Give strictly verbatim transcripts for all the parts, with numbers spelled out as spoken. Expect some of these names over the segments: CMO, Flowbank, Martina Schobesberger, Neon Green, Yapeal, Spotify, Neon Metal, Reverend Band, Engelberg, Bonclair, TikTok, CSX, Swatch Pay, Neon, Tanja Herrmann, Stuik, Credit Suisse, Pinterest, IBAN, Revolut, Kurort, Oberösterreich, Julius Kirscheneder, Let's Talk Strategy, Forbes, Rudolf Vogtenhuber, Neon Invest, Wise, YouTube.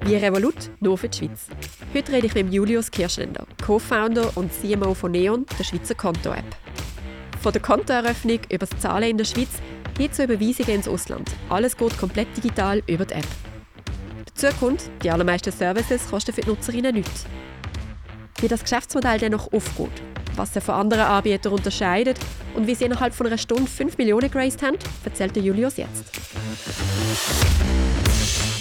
Wie Revolut, nur für die Schweiz. Heute rede ich mit Julius Kirscheneder, Co-Founder und C M O von Neon, der Schweizer Konto-App. Von der Kontoeröffnung über das Zahlen in der Schweiz hin zu Überweisungen ins Ausland. Alles geht komplett digital über die App. Dazu kommt, die allermeisten Services kosten für die Nutzerinnen nichts. Wie das Geschäftsmodell dennoch aufgeht, was sie von anderen Anbietern unterscheidet und wie sie innerhalb von einer Stunde fünf Millionen geraced haben, erzählt Julius jetzt.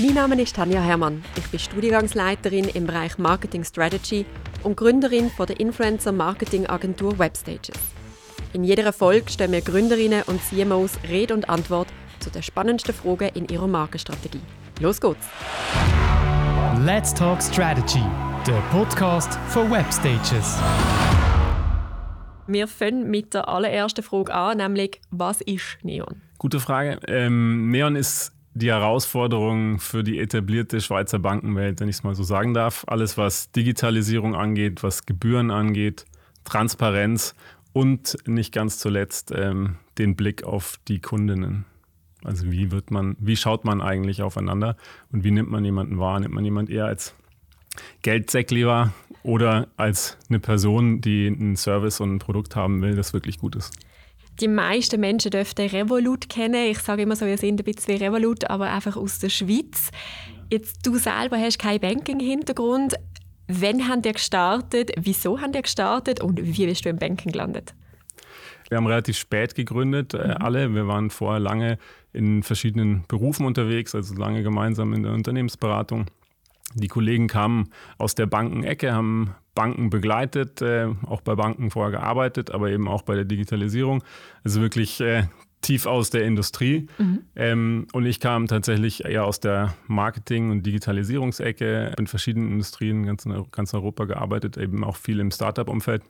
Mein Name ist Tanja Herrmann. Ich bin Studiengangsleiterin im Bereich Marketing Strategy und Gründerin von der Influencer-Marketing-Agentur Webstages. In jeder Folge stehen wir Gründerinnen und C M Os Rede und Antwort zu den spannendsten Fragen in ihrer Markenstrategie. Los geht's! Let's Talk Strategy, der Podcast von Webstages. Wir fangen mit der allerersten Frage an, nämlich was ist Neon? Gute Frage. Ähm, Neon ist die Herausforderung für die etablierte Schweizer Bankenwelt, wenn ich es mal so sagen darf. Alles, was Digitalisierung angeht, was Gebühren angeht, Transparenz und nicht ganz zuletzt ähm, den Blick auf die Kundinnen. Also wie wird man, wie schaut man eigentlich aufeinander und wie nimmt man jemanden wahr? Nimmt man jemanden eher als Geldsäckleber oder als eine Person, die einen Service und ein Produkt haben will, das wirklich gut ist? Die meisten Menschen dürften Revolut kennen. Ich sage immer so, wir sind ein bisschen wie Revolut, aber einfach aus der Schweiz. Jetzt, du selber hast keinen Banking-Hintergrund. Wann habt ihr gestartet? Wieso habt ihr gestartet? Und wie bist du im Banking gelandet? Wir haben relativ spät gegründet, äh, alle. Wir waren vorher lange in verschiedenen Berufen unterwegs, also lange gemeinsam in der Unternehmensberatung. Die Kollegen kamen aus der Bankenecke, haben Banken begleitet, äh, auch bei Banken vorher gearbeitet, aber eben auch bei der Digitalisierung. Also wirklich äh, tief aus der Industrie. Mhm. Ähm, und ich kam tatsächlich eher aus der Marketing- und Digitalisierungsecke, habe in verschiedenen Industrien in ganz, ganz Europa gearbeitet, eben auch viel im Startup-Umfeld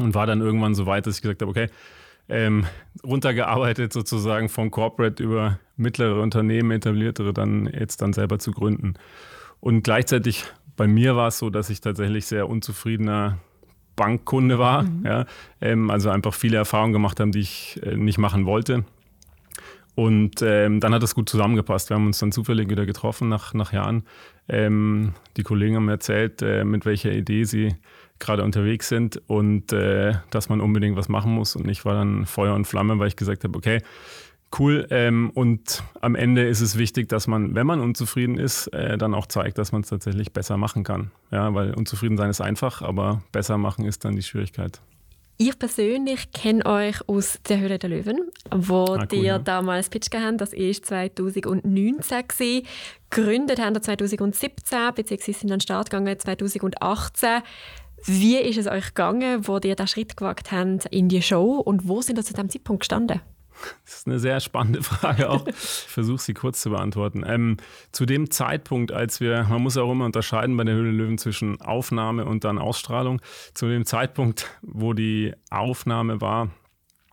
und war dann irgendwann so weit, dass ich gesagt habe, okay, ähm, runtergearbeitet sozusagen vom Corporate über mittlere Unternehmen, etabliertere, dann jetzt dann selber zu gründen. Und gleichzeitig bei mir war es so, dass ich tatsächlich sehr unzufriedener Bankkunde war. Mhm. Ja, ähm, also einfach viele Erfahrungen gemacht haben, die ich äh, nicht machen wollte. Und ähm, dann hat das gut zusammengepasst. Wir haben uns dann zufällig wieder getroffen nach, nach Jahren. Ähm, die Kollegen haben erzählt, äh, mit welcher Idee sie gerade unterwegs sind und äh, dass man unbedingt was machen muss. Und ich war dann Feuer und Flamme, weil ich gesagt habe, okay, cool. Ähm, und am Ende ist es wichtig, dass man, wenn man unzufrieden ist, äh, dann auch zeigt, dass man es tatsächlich besser machen kann. Ja, weil unzufrieden sein ist einfach, aber besser machen ist dann die Schwierigkeit. Ich persönlich kenne euch aus der Höhle der Löwen, wo ah, cool, ihr ja. damals Pitch gegeben habt. Das war zwanzig neunzehn. Gegründet habt ihr zwanzig siebzehn, beziehungsweise sind an den Start gegangen zwanzig achtzehn. Wie ist es euch gegangen, wo ihr den Schritt gewagt habt in die Show und wo sind ihr zu diesem Zeitpunkt gestanden? Das ist eine sehr spannende Frage auch. Ich versuche sie kurz zu beantworten. Ähm, zu dem Zeitpunkt, als wir, man muss auch immer unterscheiden bei der Höhle der Löwen zwischen Aufnahme und dann Ausstrahlung. Zu dem Zeitpunkt, wo die Aufnahme war,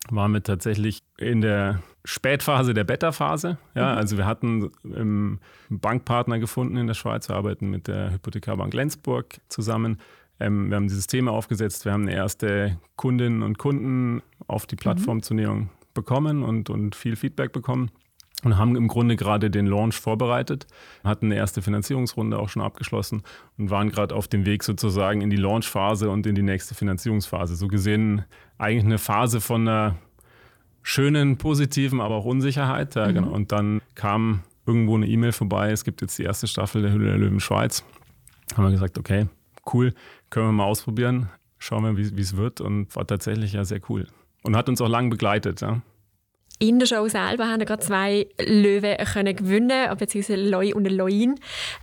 waren wir tatsächlich in der Spätphase der Beta-Phase. Ja, also wir hatten einen Bankpartner gefunden in der Schweiz. Wir arbeiten mit der Hypothekarbank Lenzburg zusammen. Ähm, wir haben die Systeme aufgesetzt. Wir haben erste Kundinnen und Kunden auf die Plattform mhm. zu Neon bekommen und, und viel Feedback bekommen und haben im Grunde gerade den Launch vorbereitet, hatten eine erste Finanzierungsrunde auch schon abgeschlossen und waren gerade auf dem Weg sozusagen in die Launchphase und in die nächste Finanzierungsphase. So gesehen eigentlich eine Phase von einer schönen, positiven, aber auch Unsicherheit. Ja, mhm. genau. Und dann kam irgendwo eine E-Mail vorbei, es gibt jetzt die erste Staffel der Höhle der Löwen Schweiz. Haben wir gesagt, okay, cool, können wir mal ausprobieren, schauen wir, wie es wird, und war tatsächlich ja sehr cool. Und hat uns auch lange begleitet. Ja. In der Show selber haben wir gerade zwei Löwen können gewinnen, beziehungsweise Loi und Loin.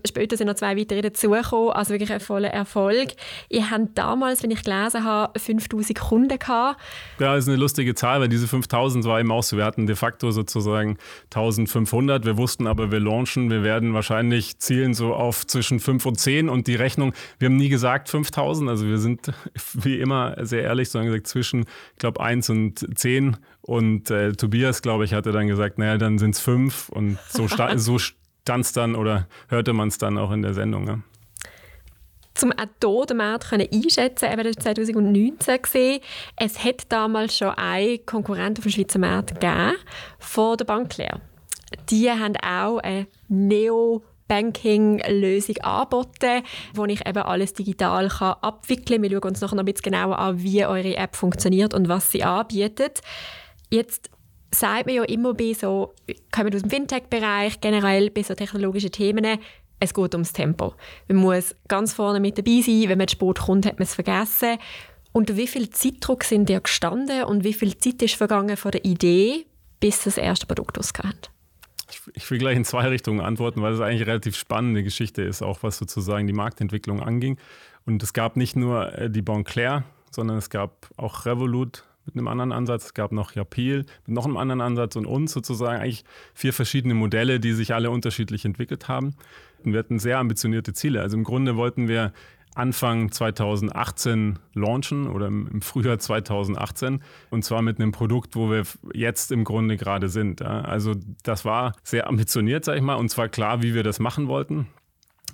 Später sind noch zwei weitere dazugekommen, also wirklich ein voller Erfolg. Ihr habt damals, wenn ich gelesen habe, fünftausend Kunden gehabt. Ja, das ist eine lustige Zahl, weil diese fünftausend war eben auch so. Wir hatten de facto sozusagen eintausendfünfhundert. Wir wussten aber, wir launchen, wir werden wahrscheinlich zielen so auf zwischen fünf und zehn. Und die Rechnung, wir haben nie gesagt fünftausend, also wir sind wie immer sehr ehrlich, sondern gesagt zwischen, ich glaube, eins und zehn. Und äh, Tobias, glaube ich, hatte dann gesagt, naja, dann sind es fünf. Und so, sta- so stand es dann oder hörte man es dann auch in der Sendung. Ja. Zum Auto den Markt einschätzen können, das war zwanzig neunzehn. Es hat damals schon einen Konkurrenten auf dem Schweizer Markt gegeben, von der Bonclair. Die haben auch eine Neo Banking-Lösung anbieten, wo ich eben alles digital kann abwickeln kann. Wir schauen uns nachher noch ein bisschen genauer an, wie eure App funktioniert und was sie anbietet. Jetzt sagt man ja immer bei so, kommen aus dem Fintech-Bereich, generell bei so technologischen Themen, es geht ums Tempo. Man muss ganz vorne mit dabei sein, wenn man zu spät kommt, hat man es vergessen. Unter wie viel Zeitdruck sind ihr gestanden und wie viel Zeit ist vergangen von der Idee, bis das erste Produkt rausgekommen ist? Ich will gleich in zwei Richtungen antworten, weil es eigentlich eine relativ spannende Geschichte ist, auch was sozusagen die Marktentwicklung anging. Und es gab nicht nur die Bonclair, sondern es gab auch Revolut mit einem anderen Ansatz, es gab noch Yapeal mit noch einem anderen Ansatz und uns sozusagen eigentlich vier verschiedene Modelle, die sich alle unterschiedlich entwickelt haben. Und wir hatten sehr ambitionierte Ziele. Also im Grunde wollten wir Anfang zweitausendachtzehn launchen oder im Frühjahr zweitausendachtzehn und zwar mit einem Produkt, wo wir jetzt im Grunde gerade sind. Also das war sehr ambitioniert, sag ich mal, und zwar klar, wie wir das machen wollten.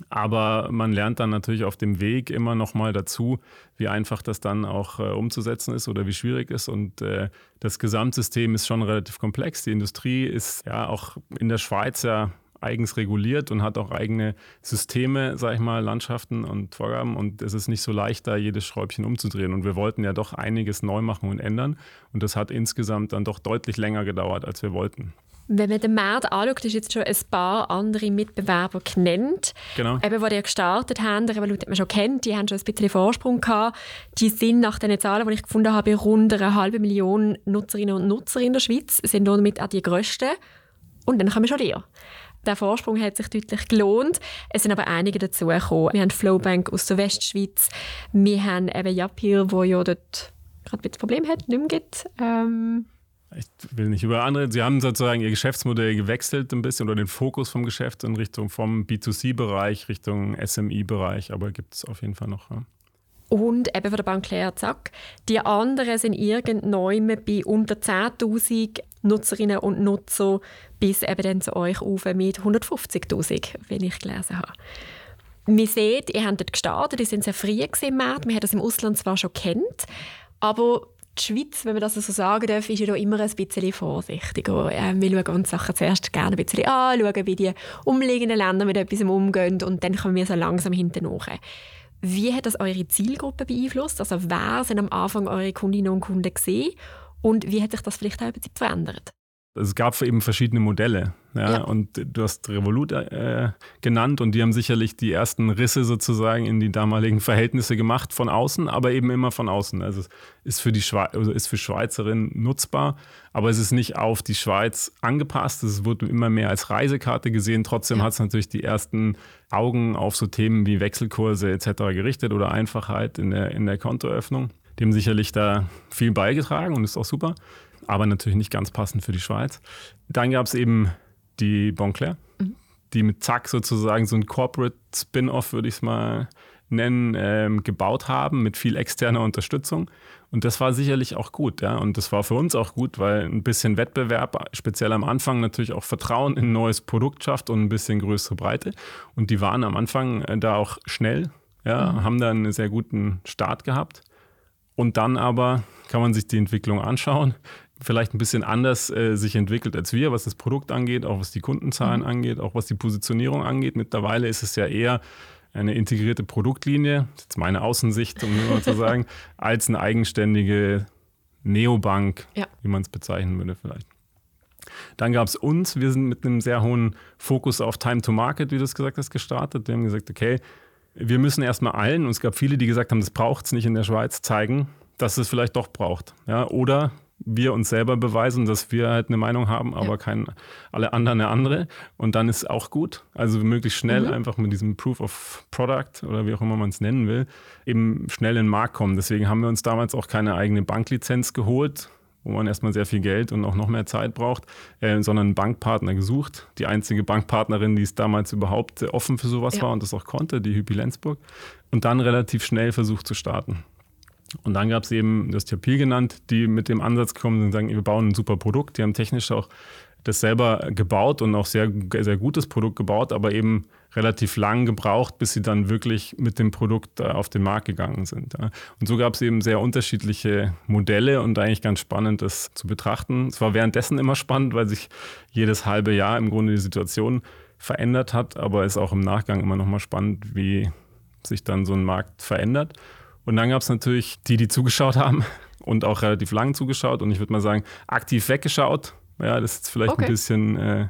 Aber man lernt dann natürlich auf dem Weg immer noch mal dazu, wie einfach das dann auch äh, umzusetzen ist oder wie schwierig ist. Und äh, das Gesamtsystem ist schon relativ komplex. Die Industrie ist ja auch in der Schweiz ja eigens reguliert und hat auch eigene Systeme, sag ich mal, Landschaften und Vorgaben. Und es ist nicht so leicht, da jedes Schräubchen umzudrehen. Und wir wollten ja doch einiges neu machen und ändern. Und das hat insgesamt dann doch deutlich länger gedauert, als wir wollten. Wenn man den Markt anschaut, ist jetzt schon ein paar andere Mitbewerber genannt. Genau. Eben, die gestartet haben, die Revolut hat man schon kennt, die haben schon ein bisschen Vorsprung gehabt. Die sind nach den Zahlen, die ich gefunden habe, rund eine halbe Million Nutzerinnen und Nutzer in der Schweiz, sind damit auch die grössten. Und dann kommen schon die. Der Vorsprung hat sich deutlich gelohnt. Es sind aber einige dazugekommen. Wir haben Flowbank aus der Westschweiz. Wir haben eben Yapeal, wo ja dort gerade ein bisschen Probleme hat, nicht mehr gibt. Ähm Ich will nicht über andere. Sie haben sozusagen ihr Geschäftsmodell gewechselt ein bisschen oder den Fokus vom Geschäft in Richtung vom B zwei C-Bereich, Richtung S M I-Bereich. Aber gibt es auf jeden Fall noch. Ja. Und eben von der Bonclair, zack. Die anderen sind irgendwann bei unter zehntausend Nutzerinnen und Nutzer bis eben dann zu euch auf mit hundertfünfzigtausend, wenn ich gelesen habe. Man sieht, ihr habt dort gestartet, die sind sehr früh im Markt. Man hat das im Ausland zwar schon kennt, aber die Schweiz, wenn man das so sagen darf, ist ja immer ein bisschen vorsichtiger. Wir schauen uns Sachen zuerst gerne ein bisschen an, schauen, wie die umliegenden Länder mit etwas umgehen und dann kommen wir so langsam hinten nach. Wie hat das eure Zielgruppe beeinflusst? Also wer sind am Anfang eure Kundinnen und Kunden gewesen? Und wie hat sich das vielleicht auch über die Zeit verändert? Es gab eben verschiedene Modelle. Ja, ja. Und du hast Revolut äh, genannt und die haben sicherlich die ersten Risse sozusagen in die damaligen Verhältnisse gemacht von außen, aber eben immer von außen. Also es ist für die Schwe- also ist für Schweizerinnen nutzbar, aber es ist nicht auf die Schweiz angepasst. Es wurde immer mehr als Reisekarte gesehen. Trotzdem ja. hat es natürlich die ersten Augen auf so Themen wie Wechselkurse et cetera gerichtet oder Einfachheit in der, in der Kontoeröffnung. Die haben sicherlich da viel beigetragen und ist auch super, aber natürlich nicht ganz passend für die Schweiz. Dann gab es eben die Bonclair, mhm. die mit Zack sozusagen so ein Corporate Spin-Off, würde ich es mal nennen, ähm, gebaut haben mit viel externer Unterstützung. Und das war sicherlich auch gut. Ja? Und das war für uns auch gut, weil ein bisschen Wettbewerb, speziell am Anfang, natürlich auch Vertrauen in ein neues Produkt schafft und ein bisschen größere Breite. Und die waren am Anfang da auch schnell, ja? mhm. haben da einen sehr guten Start gehabt. Und dann aber kann man sich die Entwicklung anschauen. Vielleicht ein bisschen anders äh, sich entwickelt als wir, was das Produkt angeht, auch was die Kundenzahlen mhm. angeht, auch was die Positionierung angeht. Mittlerweile ist es ja eher eine integrierte Produktlinie, das ist jetzt meine Außensicht, um nur mal zu sagen, als eine eigenständige Neobank, ja. wie man es bezeichnen würde vielleicht. Dann gab es uns, wir sind mit einem sehr hohen Fokus auf Time to Market, wie du es gesagt hast, gestartet. Wir haben gesagt, okay, wir müssen erstmal allen, und es gab viele, die gesagt haben, das braucht es nicht in der Schweiz, zeigen, dass es vielleicht doch braucht. Ja, oder wir uns selber beweisen, dass wir halt eine Meinung haben, aber ja. kein, alle anderen eine andere. Und dann ist auch gut. Also möglichst schnell mhm. einfach mit diesem Proof of Product oder wie auch immer man es nennen will, eben schnell in den Markt kommen. Deswegen haben wir uns damals auch keine eigene Banklizenz geholt, wo man erstmal sehr viel Geld und auch noch mehr Zeit braucht, äh, sondern einen Bankpartner gesucht. Die einzige Bankpartnerin, die es damals überhaupt offen für sowas ja. war und das auch konnte, die Hypothekarbank Lenzburg. Und dann relativ schnell versucht zu starten. Und dann gab es eben das Yapeal genannt, die mit dem Ansatz gekommen sind und sagen, wir bauen ein super Produkt. Die haben technisch auch das selber gebaut und auch sehr, sehr gutes Produkt gebaut, aber eben relativ lang gebraucht, bis sie dann wirklich mit dem Produkt auf den Markt gegangen sind. Und so gab es eben sehr unterschiedliche Modelle und eigentlich ganz spannend, das zu betrachten. Es war währenddessen immer spannend, weil sich jedes halbe Jahr im Grunde die Situation verändert hat, aber ist auch im Nachgang immer nochmal spannend, wie sich dann so ein Markt verändert. Und dann gab es natürlich die, die zugeschaut haben und auch relativ lang zugeschaut und ich würde mal sagen, aktiv weggeschaut. Ja, das ist vielleicht okay. ein bisschen, äh,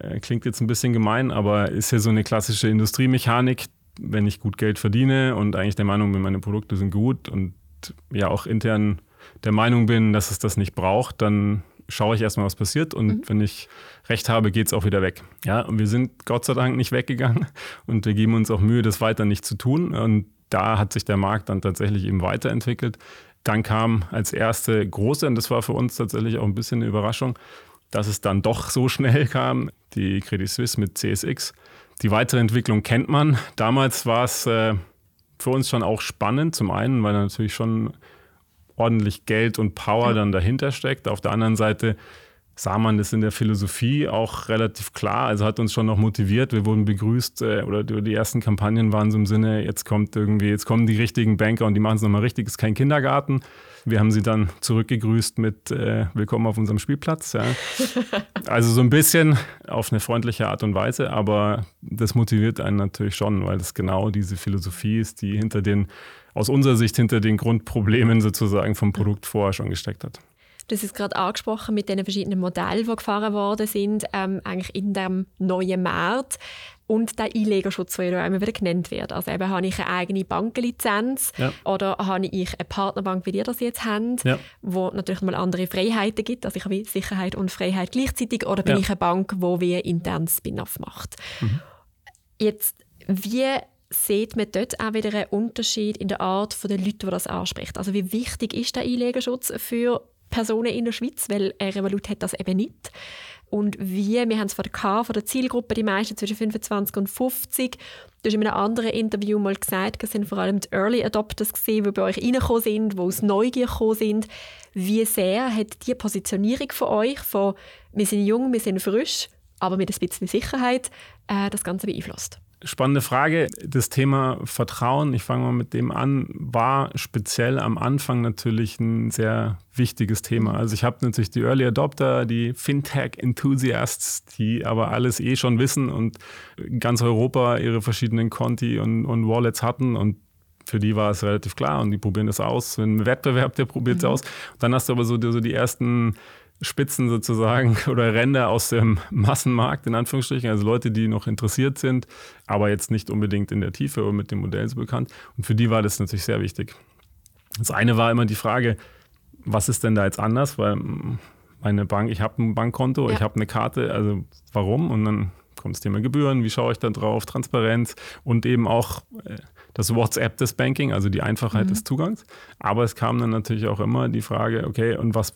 äh, klingt jetzt ein bisschen gemein, aber ist ja so eine klassische Industriemechanik, wenn ich gut Geld verdiene und eigentlich der Meinung bin, meine Produkte sind gut und ja auch intern der Meinung bin, dass es das nicht braucht, dann schaue ich erstmal, was passiert und mhm. wenn ich recht habe, geht es auch wieder weg. Ja, und wir sind Gott sei Dank nicht weggegangen und wir geben uns auch Mühe, das weiter nicht zu tun und da hat sich der Markt dann tatsächlich eben weiterentwickelt. Dann kam als erste große, und das war für uns tatsächlich auch ein bisschen eine Überraschung, dass es dann doch so schnell kam, die Credit Suisse mit C S X. Die weitere Entwicklung kennt man. Damals war es äh, für uns schon auch spannend, zum einen, weil natürlich schon ordentlich Geld und Power dann dahinter steckt. Auf der anderen Seite sah man das in der Philosophie auch relativ klar, also hat uns schon noch motiviert. Wir wurden begrüßt äh, oder die ersten Kampagnen waren so im Sinne, jetzt kommt irgendwie, jetzt kommen die richtigen Banker und die machen es nochmal richtig, ist kein Kindergarten. Wir haben sie dann zurückgegrüßt mit äh, Willkommen auf unserem Spielplatz. Ja. Also so ein bisschen auf eine freundliche Art und Weise, aber das motiviert einen natürlich schon, weil das genau diese Philosophie ist, die hinter den, aus unserer Sicht hinter den Grundproblemen sozusagen vom Produkt vorher schon gesteckt hat. Du hast es gerade angesprochen mit den verschiedenen Modellen, die gefahren worden sind, ähm, eigentlich in dem neuen Markt. Und der Einlegerschutz, der ja immer wieder genannt wird. Also eben, habe ich eine eigene Bankenlizenz ja. oder habe ich eine Partnerbank, wie ihr das jetzt habt, ja. wo natürlich mal andere Freiheiten gibt, also ich habe Sicherheit und Freiheit gleichzeitig, oder bin ja. ich eine Bank, die wie intern Spin-off macht. Mhm. Jetzt, wie sieht man dort auch wieder einen Unterschied in der Art der Leute, die das anspricht? Also wie wichtig ist der Einlegerschutz für Personen in der Schweiz? Weil Revolut hat das eben nicht. Und wir, wir haben es von der K, von der Zielgruppe, die meisten zwischen fünfundzwanzig und fünfzig. Du hast in einem anderen Interview mal gesagt, es sind vor allem die Early Adopters gewesen, die bei euch reingekommen sind, die aus Neugier gekommen sind. Wie sehr hat die Positionierung von euch, von wir sind jung, wir sind frisch, aber mit ein bisschen Sicherheit, äh, das Ganze beeinflusst? Spannende Frage. Das Thema Vertrauen, ich fange mal mit dem an, war speziell am Anfang natürlich ein sehr wichtiges Thema. Also ich habe natürlich die Early Adopter, die Fintech-Enthusiasts, die aber alles eh schon wissen und in ganz Europa ihre verschiedenen Konti und, und Wallets hatten und für die war es relativ klar und die probieren das aus. Wenn ein Wettbewerb, der probiert es mhm. aus. Und dann hast du aber so die, so die ersten Spitzen sozusagen oder Ränder aus dem Massenmarkt in Anführungsstrichen, also Leute, die noch interessiert sind, aber jetzt nicht unbedingt in der Tiefe oder mit dem Modell so bekannt. Und für die war das natürlich sehr wichtig. Das eine war immer die Frage, was ist denn da jetzt anders? Weil meine Bank, ich habe ein Bankkonto, ja. ich habe eine Karte, also warum? Und dann kommt das Thema Gebühren, wie schaue ich da drauf, Transparenz und eben auch das WhatsApp des Banking, also die Einfachheit mhm. des Zugangs. Aber es kam dann natürlich auch immer die Frage, okay, und was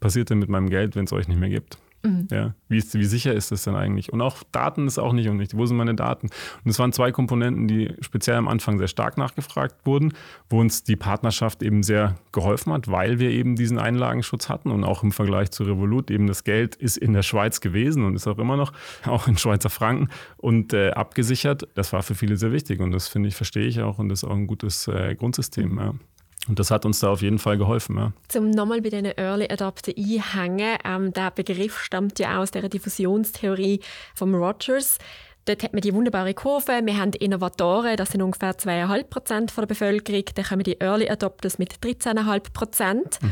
passiert denn mit meinem Geld, wenn es euch nicht mehr gibt? Mhm. Ja, wie, ist, wie sicher ist das denn eigentlich? Und auch Daten ist auch nicht und nicht. Wo sind meine Daten? Und es waren zwei Komponenten, die speziell am Anfang sehr stark nachgefragt wurden, wo uns die Partnerschaft eben sehr geholfen hat, weil wir eben diesen Einlagenschutz hatten und auch im Vergleich zu Revolut eben das Geld ist in der Schweiz gewesen und ist auch immer noch, auch in Schweizer Franken und äh, abgesichert. Das war für viele sehr wichtig und das finde ich, verstehe ich auch und das ist auch ein gutes äh, Grundsystem. Ja. Und das hat uns da auf jeden Fall geholfen. Ja. Zum nochmal bei diesen Early Adopter einhängen, ähm, der Begriff stammt ja auch aus der Diffusionstheorie von Rogers. Dort hat man die wunderbare Kurve, wir haben Innovatoren, das sind ungefähr zwei Komma fünf Prozent der Bevölkerung, dann kommen die Early Adopters mit dreizehn Komma fünf Prozent mhm.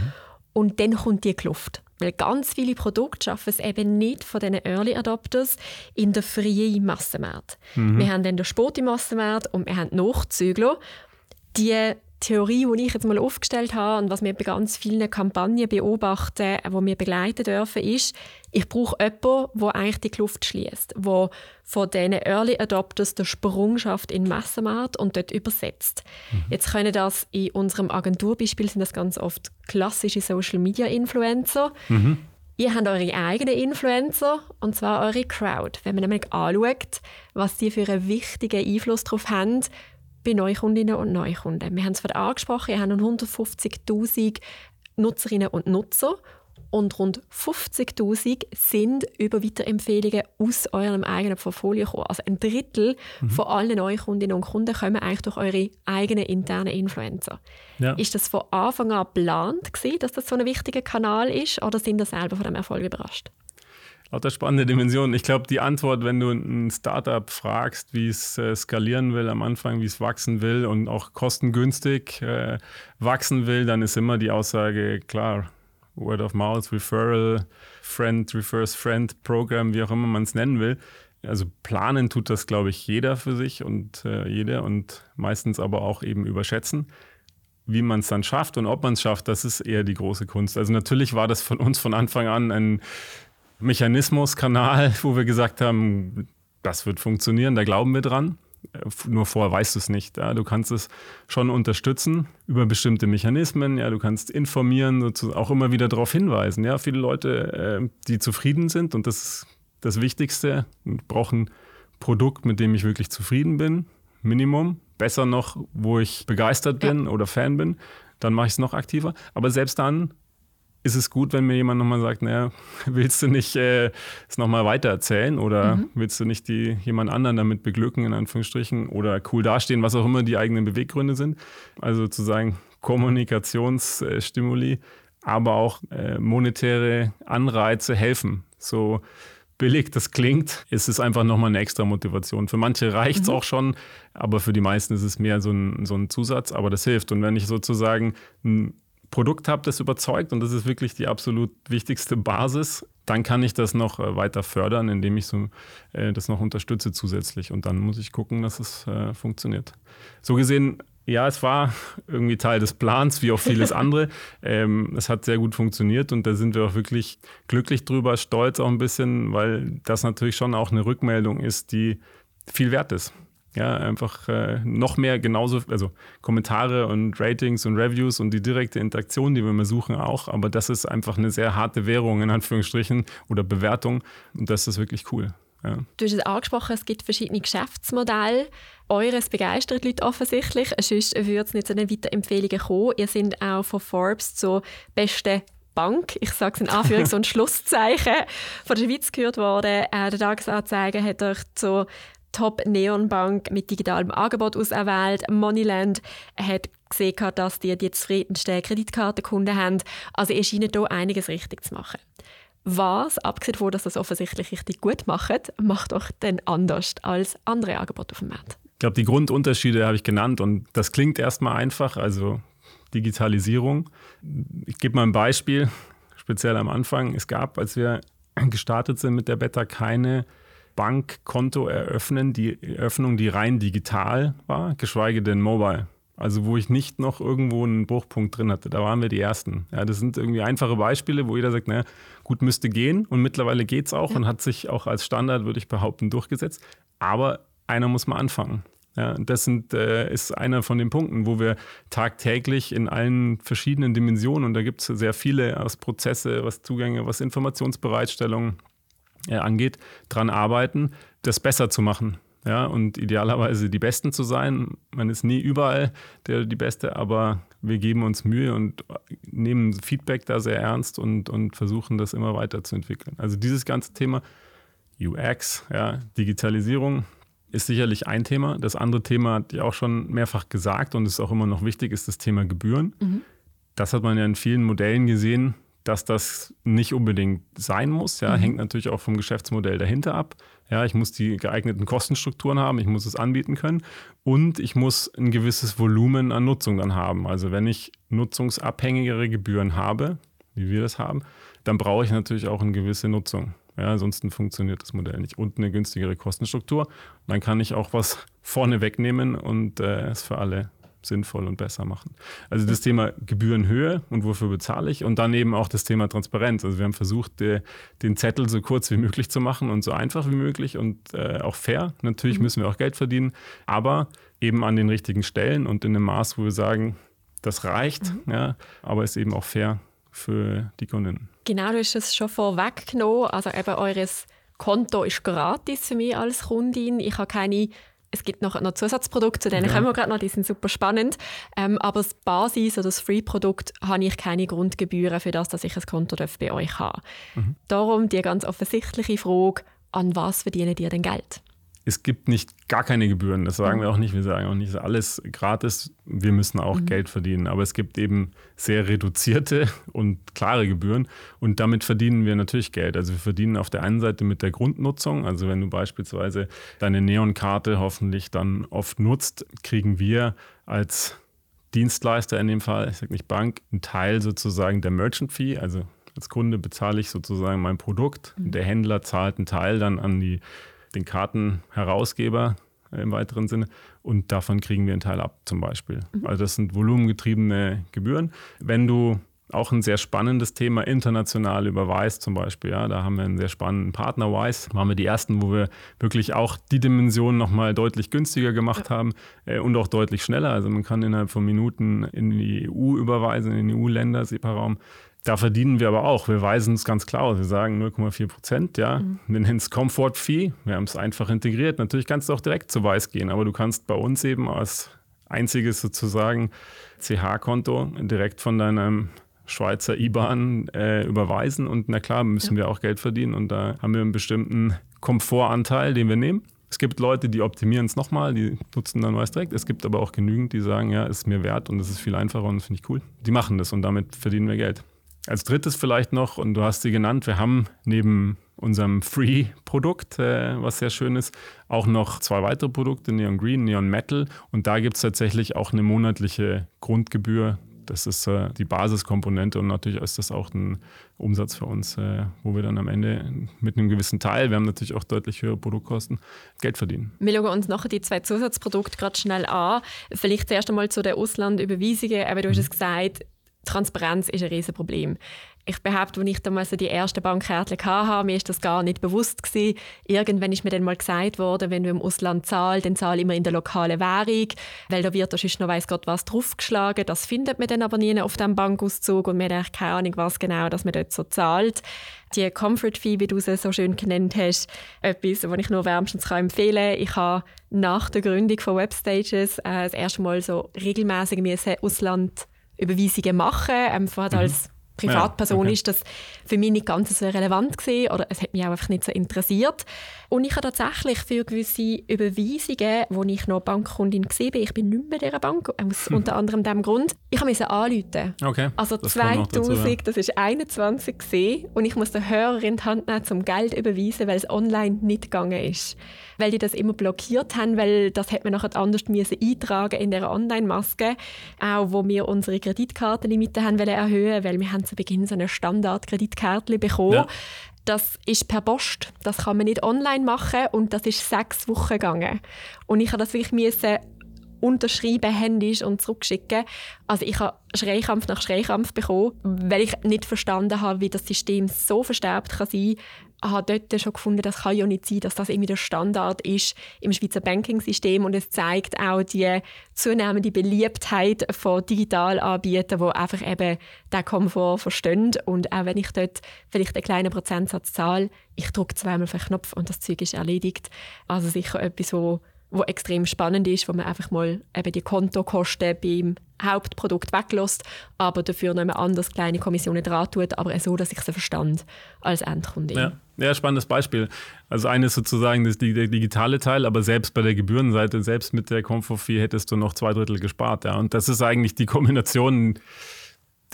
und dann kommt die Kluft. Weil ganz viele Produkte schaffen es eben nicht von diesen Early Adopters in den freien Massenmarkt. Mhm. Wir haben dann den Sport im Massenmarkt und wir haben Nachzügler, die Theorie, die ich jetzt mal aufgestellt habe und was wir bei ganz vielen Kampagnen beobachten, die wir begleiten dürfen, ist, ich brauche jemanden, der eigentlich die Kluft schließt, der von diesen Early Adopters den Sprung schafft in den Massenmarkt und dort übersetzt. Mhm. Jetzt können das in unserem Agenturbeispiel, sind das ganz oft klassische Social-Media-Influencer. Mhm. Ihr habt eure eigenen Influencer, und zwar eure Crowd. Wenn man nämlich anschaut, was die für einen wichtigen Einfluss darauf haben, bei Neukundinnen und Neukunden. Wir haben es vorhin angesprochen, wir haben hundertfünfzigtausend Nutzerinnen und Nutzer und rund fünfzigtausend sind über Weiterempfehlungen aus eurem eigenen Portfolio gekommen. Also ein Drittel mhm. von allen Neukundinnen und Kunden kommen eigentlich durch eure eigenen internen Influencer. Ja. Ist das von Anfang an geplant gewesen, dass das so ein wichtiger Kanal ist, oder sind ihr selber von dem Erfolg überrascht? Lauter spannende Dimensionen. Ich glaube, die Antwort, wenn du ein Startup fragst, wie es äh, skalieren will am Anfang, wie es wachsen will und auch kostengünstig äh, wachsen will, dann ist immer die Aussage, klar, Word of Mouth, Referral, Friend, Refers Friend, Programm, wie auch immer man es nennen will. Also planen tut das, glaube ich, jeder für sich und äh, jede und meistens aber auch eben überschätzen. Wie man es dann schafft und ob man es schafft, das ist eher die große Kunst. Also natürlich war das von uns von Anfang an ein Mechanismuskanal, wo wir gesagt haben, das wird funktionieren, da glauben wir dran. Nur vorher weißt du es nicht. Ja? Du kannst es schon unterstützen über bestimmte Mechanismen. Ja, du kannst informieren, auch immer wieder darauf hinweisen. Ja, viele Leute, die zufrieden sind, und das ist das Wichtigste, brauchen ein Produkt, mit dem ich wirklich zufrieden bin, Minimum. Besser noch, wo ich begeistert bin ja. oder Fan bin, dann mache ich es noch aktiver. Aber selbst dann ist es gut, wenn mir jemand nochmal sagt, naja, willst du nicht äh, es nochmal weitererzählen oder mhm. willst du nicht die, jemand anderen damit beglücken, in Anführungsstrichen, oder cool dastehen, was auch immer die eigenen Beweggründe sind. Also sozusagen Kommunikationsstimuli, aber auch äh, monetäre Anreize helfen. So billig das klingt, ist es einfach nochmal eine extra Motivation. Für manche reicht es mhm. auch schon, aber für die meisten ist es mehr so ein, so ein Zusatz, aber das hilft. Und wenn ich sozusagen ein Produkt habe, das überzeugt, und das ist wirklich die absolut wichtigste Basis, dann kann ich das noch weiter fördern, indem ich so, äh, das noch unterstütze zusätzlich. Und dann muss ich gucken, dass es äh, funktioniert. So gesehen, ja, es war irgendwie Teil des Plans, wie auch vieles andere. Ähm, es hat sehr gut funktioniert und da sind wir auch wirklich glücklich drüber, stolz auch ein bisschen, weil das natürlich schon auch eine Rückmeldung ist, die viel wert ist. Ja, einfach äh, noch mehr genauso, also Kommentare und Ratings und Reviews und die direkte Interaktion, die wir immer suchen auch, aber das ist einfach eine sehr harte Währung in Anführungsstrichen oder Bewertung und das ist wirklich cool. Ja. Du hast es angesprochen, es gibt verschiedene Geschäftsmodelle. Eures begeistert die Leute offensichtlich, sonst würde es nicht zu den Weiterempfehlungen kommen. Ihr seid auch von Forbes zur besten Bank, ich sage es in Anführungs- und Schlusszeichen, von der Schweiz gehört worden. Äh, der Tagesanzeiger hat euch zur Top Neon Bank mit digitalem Angebot auserwählt. Moneyland hat gesehen, dass die die zufriedensten Kreditkartenkunden haben. Also ihr scheint hier einiges richtig zu machen. Was, abgesehen davon, dass das offensichtlich richtig gut macht, macht euch denn anders als andere Angebote auf dem Markt? Ich glaube, die Grundunterschiede habe ich genannt und das klingt erstmal einfach, also Digitalisierung. Ich gebe mal ein Beispiel, speziell am Anfang. Es gab, als wir gestartet sind mit der Beta, keine Bankkonto eröffnen, die Eröffnung, die rein digital war, geschweige denn mobile. Also wo ich nicht noch irgendwo einen Bruchpunkt drin hatte. Da waren wir die Ersten. Ja, das sind irgendwie einfache Beispiele, wo jeder sagt, naja, gut, müsste gehen. Und mittlerweile geht es auch ja. und hat sich auch als Standard, würde ich behaupten, durchgesetzt. Aber einer muss mal anfangen. Ja, das sind, äh, ist einer von den Punkten, wo wir tagtäglich in allen verschiedenen Dimensionen, und da gibt es sehr viele, was Prozesse, was Zugänge, was Informationsbereitstellung äh, angeht, dran arbeiten, das besser zu machen. Ja, und idealerweise die Besten zu sein. Man ist nie überall der die Beste, aber wir geben uns Mühe und nehmen Feedback da sehr ernst und, und versuchen, das immer weiterzuentwickeln. Also dieses ganze Thema U X, ja, Digitalisierung, ist sicherlich ein Thema. Das andere Thema hat ja auch schon mehrfach gesagt und ist auch immer noch wichtig, ist das Thema Gebühren. Mhm. Das hat man ja in vielen Modellen gesehen, dass das nicht unbedingt sein muss. Ja, mhm. hängt natürlich auch vom Geschäftsmodell dahinter ab. Ja, ich muss die geeigneten Kostenstrukturen haben, ich muss es anbieten können und ich muss ein gewisses Volumen an Nutzung dann haben. Also wenn ich nutzungsabhängigere Gebühren habe, wie wir das haben, dann brauche ich natürlich auch eine gewisse Nutzung. Ja, ansonsten funktioniert das Modell nicht. Und eine günstigere Kostenstruktur, dann kann ich auch was vorne wegnehmen und äh, es für alle sinnvoll und besser machen. Also das Thema Gebührenhöhe und wofür bezahle ich und dann eben auch das Thema Transparenz. Also wir haben versucht, den Zettel so kurz wie möglich zu machen und so einfach wie möglich und auch fair. Natürlich müssen wir auch Geld verdienen, aber eben an den richtigen Stellen und in einem Maß, wo wir sagen, das reicht, mhm. ja, aber ist eben auch fair für die Kunden. Genau, du hast es schon vorweggenommen. Also eben eures Konto ist gratis für mich als Kundin. Ich habe keine Es gibt noch, noch Zusatzprodukte, zu denen ja. kommen wir gerade noch, die sind super spannend. Ähm, aber das Basis- oder das Free-Produkt habe ich keine Grundgebühren für das, dass ich ein Konto bei euch habe. Mhm. Darum die ganz offensichtliche Frage, an was verdient ihr denn Geld? es gibt nicht gar keine Gebühren, das sagen wir auch nicht. Wir sagen auch nicht, alles gratis, wir müssen auch mhm. Geld verdienen. Aber es gibt eben sehr reduzierte und klare Gebühren und damit verdienen wir natürlich Geld. Also wir verdienen auf der einen Seite mit der Grundnutzung, also wenn du beispielsweise deine Neon-Karte hoffentlich dann oft nutzt, kriegen wir als Dienstleister in dem Fall, ich sage nicht Bank, einen Teil sozusagen der Merchant-Fee, also als Kunde bezahle ich sozusagen mein Produkt, mhm. der Händler zahlt einen Teil dann an die den Kartenherausgeber im weiteren Sinne und davon kriegen wir einen Teil ab zum Beispiel. Mhm. Also das sind volumengetriebene Gebühren. Wenn du auch ein sehr spannendes Thema international über Wise zum Beispiel, ja, da haben wir einen sehr spannenden Partner, Wise, waren wir die ersten, wo wir wirklich auch die Dimension nochmal deutlich günstiger gemacht ja. haben äh, und auch deutlich schneller. Also man kann innerhalb von Minuten in die E U überweisen, in die E U-Länder, SEPA-Raum. Da verdienen wir aber auch. Wir weisen es ganz klar aus. Wir sagen null Komma vier Prozent, ja. Mhm. Wir nennen es Comfort Fee. Wir haben es einfach integriert. Natürlich kannst du auch direkt zu Wise gehen, aber du kannst bei uns eben als einziges sozusagen C H-Konto direkt von deinem Schweizer I B A N äh, überweisen. Und na klar, müssen ja. wir auch Geld verdienen. Und da haben wir einen bestimmten Komfortanteil, den wir nehmen. Es gibt Leute, die optimieren es nochmal, die nutzen dann Wise direkt. Es gibt aber auch genügend, die sagen, ja, ist mir wert und es ist viel einfacher und das finde ich cool. Die machen das und damit verdienen wir Geld. Als drittes vielleicht noch, und du hast sie genannt, wir haben neben unserem Free-Produkt, äh, was sehr schön ist, auch noch zwei weitere Produkte, Neon Green, Neon Metal. Und da gibt es tatsächlich auch eine monatliche Grundgebühr. Das ist äh, die Basiskomponente und natürlich ist das auch ein Umsatz für uns, äh, wo wir dann am Ende mit einem gewissen Teil, wir haben natürlich auch deutlich höhere Produktkosten, Geld verdienen. Wir schauen uns nachher die zwei Zusatzprodukte gerade schnell an. Vielleicht zuerst einmal zu der Auslandüberweisungen, aber du hast es gesagt, Transparenz ist ein Riesenproblem. Ich behaupte, als ich damals so die ersten Bankkärtchen hatte, mir war das gar nicht bewusst gewesen. Irgendwann ist mir dann mal gesagt worden, wenn du im Ausland zahlst, dann zahl immer in der lokalen Währung, weil da wird da sonst noch weiss Gott was draufgeschlagen. Das findet man dann aber nie auf diesem Bankauszug und man hat eigentlich keine Ahnung, was genau dass man dort so zahlt. Die Comfort Fee, wie du sie so schön genannt hast, etwas, was ich nur wärmstens empfehlen kann. Ich habe nach der Gründung von Webstages äh, das erste Mal so regelmässig Ausland Überweisungen machen. Ähm, vorher als Privatperson ja, okay. ist das für mich nicht ganz so relevant gewesen, oder es hat mich auch einfach nicht so interessiert. Und ich habe tatsächlich für gewisse Überweisungen, wo ich noch Bankkundin war, ich bin nicht mehr dieser Bank, aus hm. unter anderem dem Grund, ich musste anrufen. Okay. Also das zweitausend, dazu, ja. das war einundzwanzig gewesen, und ich musste eine Hörerin in die Hand nehmen, um Geld zu überweisen, weil es online nicht gegangen ist. Weil die das immer blockiert haben, weil das hat man nachher anders müssen eintragen in dieser Online-Maske, auch wo wir unsere Kreditkartenlimite haben wollen erhöhen, weil wir haben zu Beginn so eine Standard-Kreditkarte bekommen. Ja. Das ist per Post, das kann man nicht online machen und das ist sechs Wochen gegangen. Und ich habe das wirklich müssen unterschreiben, händisch und zurückschicken. Also ich habe Schreikampf nach Schreikampf bekommen, weil ich nicht verstanden habe, wie das System so verstärkt kann sein. Ich habe dort schon gefunden, das kann ja nicht sein, dass das irgendwie der Standard ist im Schweizer Banking-System. Und es zeigt auch die zunehmende Beliebtheit von Digitalanbietern, die einfach eben den Komfort verstehen. Und auch wenn ich dort vielleicht einen kleinen Prozentsatz zahle, ich drücke zweimal auf den Knopf und das Zeug ist erledigt. Also sicher etwas, wo wo extrem spannend ist, wo man einfach mal eben die Kontokosten beim Hauptprodukt weglässt, aber dafür noch mal anders kleine Kommissionen dran tut, aber so, dass ich sie verstand als Endkundin. Ja. ja, spannendes Beispiel. Also eines sozusagen das, der digitale Teil, aber selbst bei der Gebührenseite, selbst mit der Comfort Fee hättest du noch zwei Drittel gespart. Ja. Und das ist eigentlich die Kombination,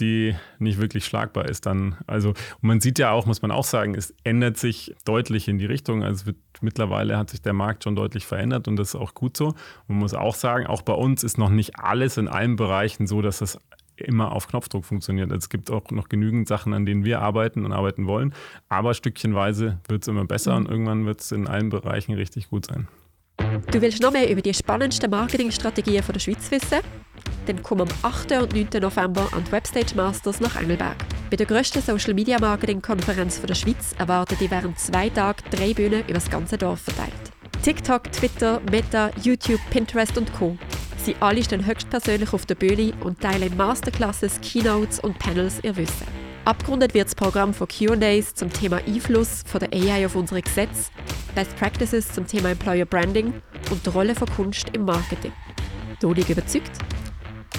die nicht wirklich schlagbar ist dann. Also, und man sieht ja auch, muss man auch sagen, es ändert sich deutlich in die Richtung. Also es wird, mittlerweile hat sich der Markt schon deutlich verändert und das ist auch gut so. Man muss auch sagen, auch bei uns ist noch nicht alles in allen Bereichen so, dass das immer auf Knopfdruck funktioniert. Also es gibt auch noch genügend Sachen, an denen wir arbeiten und arbeiten wollen. Aber stückchenweise wird es immer besser und irgendwann wird es in allen Bereichen richtig gut sein. Du willst noch mehr über die spannendsten Marketingstrategien von der Schweiz wissen? Dann komm am achten und neunten November an die Webstage Masters nach Engelberg. Bei der grössten Social-Media-Marketing-Konferenz der Schweiz erwarten dich während zwei Tagen drei Bühnen über das ganze Dorf verteilt. TikTok, Twitter, Meta, YouTube, Pinterest und Co. Sie alle stehen höchstpersönlich auf der Bühne und teilen Masterclasses, Keynotes und Panels ihr Wissen. Abgerundet wird das Programm von Q and A's zum Thema Einfluss von der A I auf unsere Gesetze, Best Practices zum Thema Employer Branding und die Rolle von Kunst im Marketing. Du nicht überzeugt?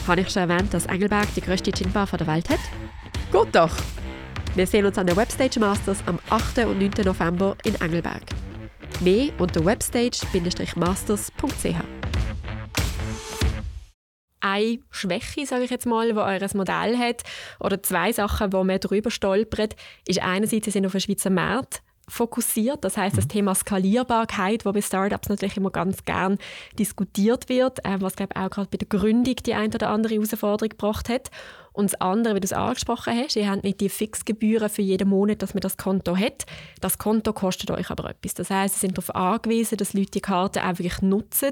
Habe ich schon erwähnt, dass Engelberg die grösste Gin-Bar der Welt hat? Gut doch! Wir sehen uns an der Webstage Masters am achten und neunten November in Engelberg. Mehr unter webstage Bindestrich masters Punkt c h. Eine Schwäche, sage ich jetzt mal, die eures Modell hat, oder zwei Sachen, wo man drüber stolpert, ist einerseits, sie sind auf den Schweizer Markt fokussiert. Das heisst, das Thema Skalierbarkeit, das bei Startups natürlich immer ganz gern diskutiert wird, was, glaube ich, auch gerade bei der Gründung die eine oder andere Herausforderung gebracht hat. Und das andere, wie du es angesprochen hast, ihr habt nicht die Fixgebühren für jeden Monat, dass man das Konto hat. Das Konto kostet euch aber etwas. Das heisst, ihr seid darauf angewiesen, dass Leute die Karte auch wirklich nutzen,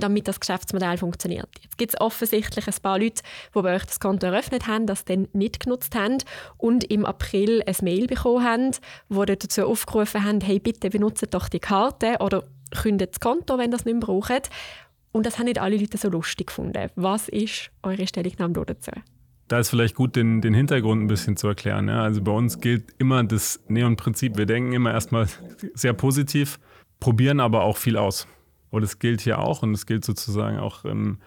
damit das Geschäftsmodell funktioniert. Jetzt gibt es offensichtlich ein paar Leute, die bei euch das Konto eröffnet haben, das dann nicht genutzt haben und im April ein Mail bekommen haben, wo die dazu aufgerufen haben, hey, bitte benutzt doch die Karte oder kündet das Konto, wenn ihr das nicht mehr braucht. Und das haben nicht alle Leute so lustig gefunden. Was ist eure Stellungnahme dazu? Da ist vielleicht gut, den, den Hintergrund ein bisschen zu erklären. Ja. Also bei uns gilt immer das Neon-Prinzip. Wir denken immer erstmal sehr positiv, probieren aber auch viel aus. Und das gilt hier auch und das gilt sozusagen auch in,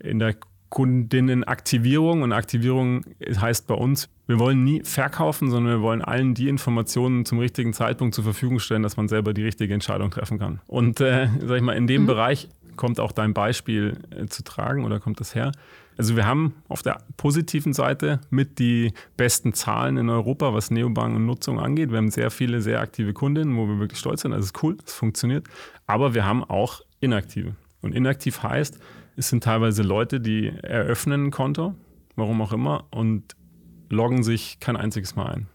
in der Kundinnenaktivierung. Und Aktivierung heißt bei uns, wir wollen nie verkaufen, sondern wir wollen allen die Informationen zum richtigen Zeitpunkt zur Verfügung stellen, dass man selber die richtige Entscheidung treffen kann. Und äh, sag ich mal, in dem mhm. Bereich kommt auch dein Beispiel äh, zu tragen oder kommt das her? Also wir haben auf der positiven Seite mit die besten Zahlen in Europa, was Neobank und Nutzung angeht. Wir haben sehr viele, sehr aktive Kundinnen, wo wir wirklich stolz sind. Also es ist cool, es funktioniert. Aber wir haben auch Inaktive. Und inaktiv heißt, es sind teilweise Leute, die eröffnen ein Konto, warum auch immer, und loggen sich kein einziges Mal ein.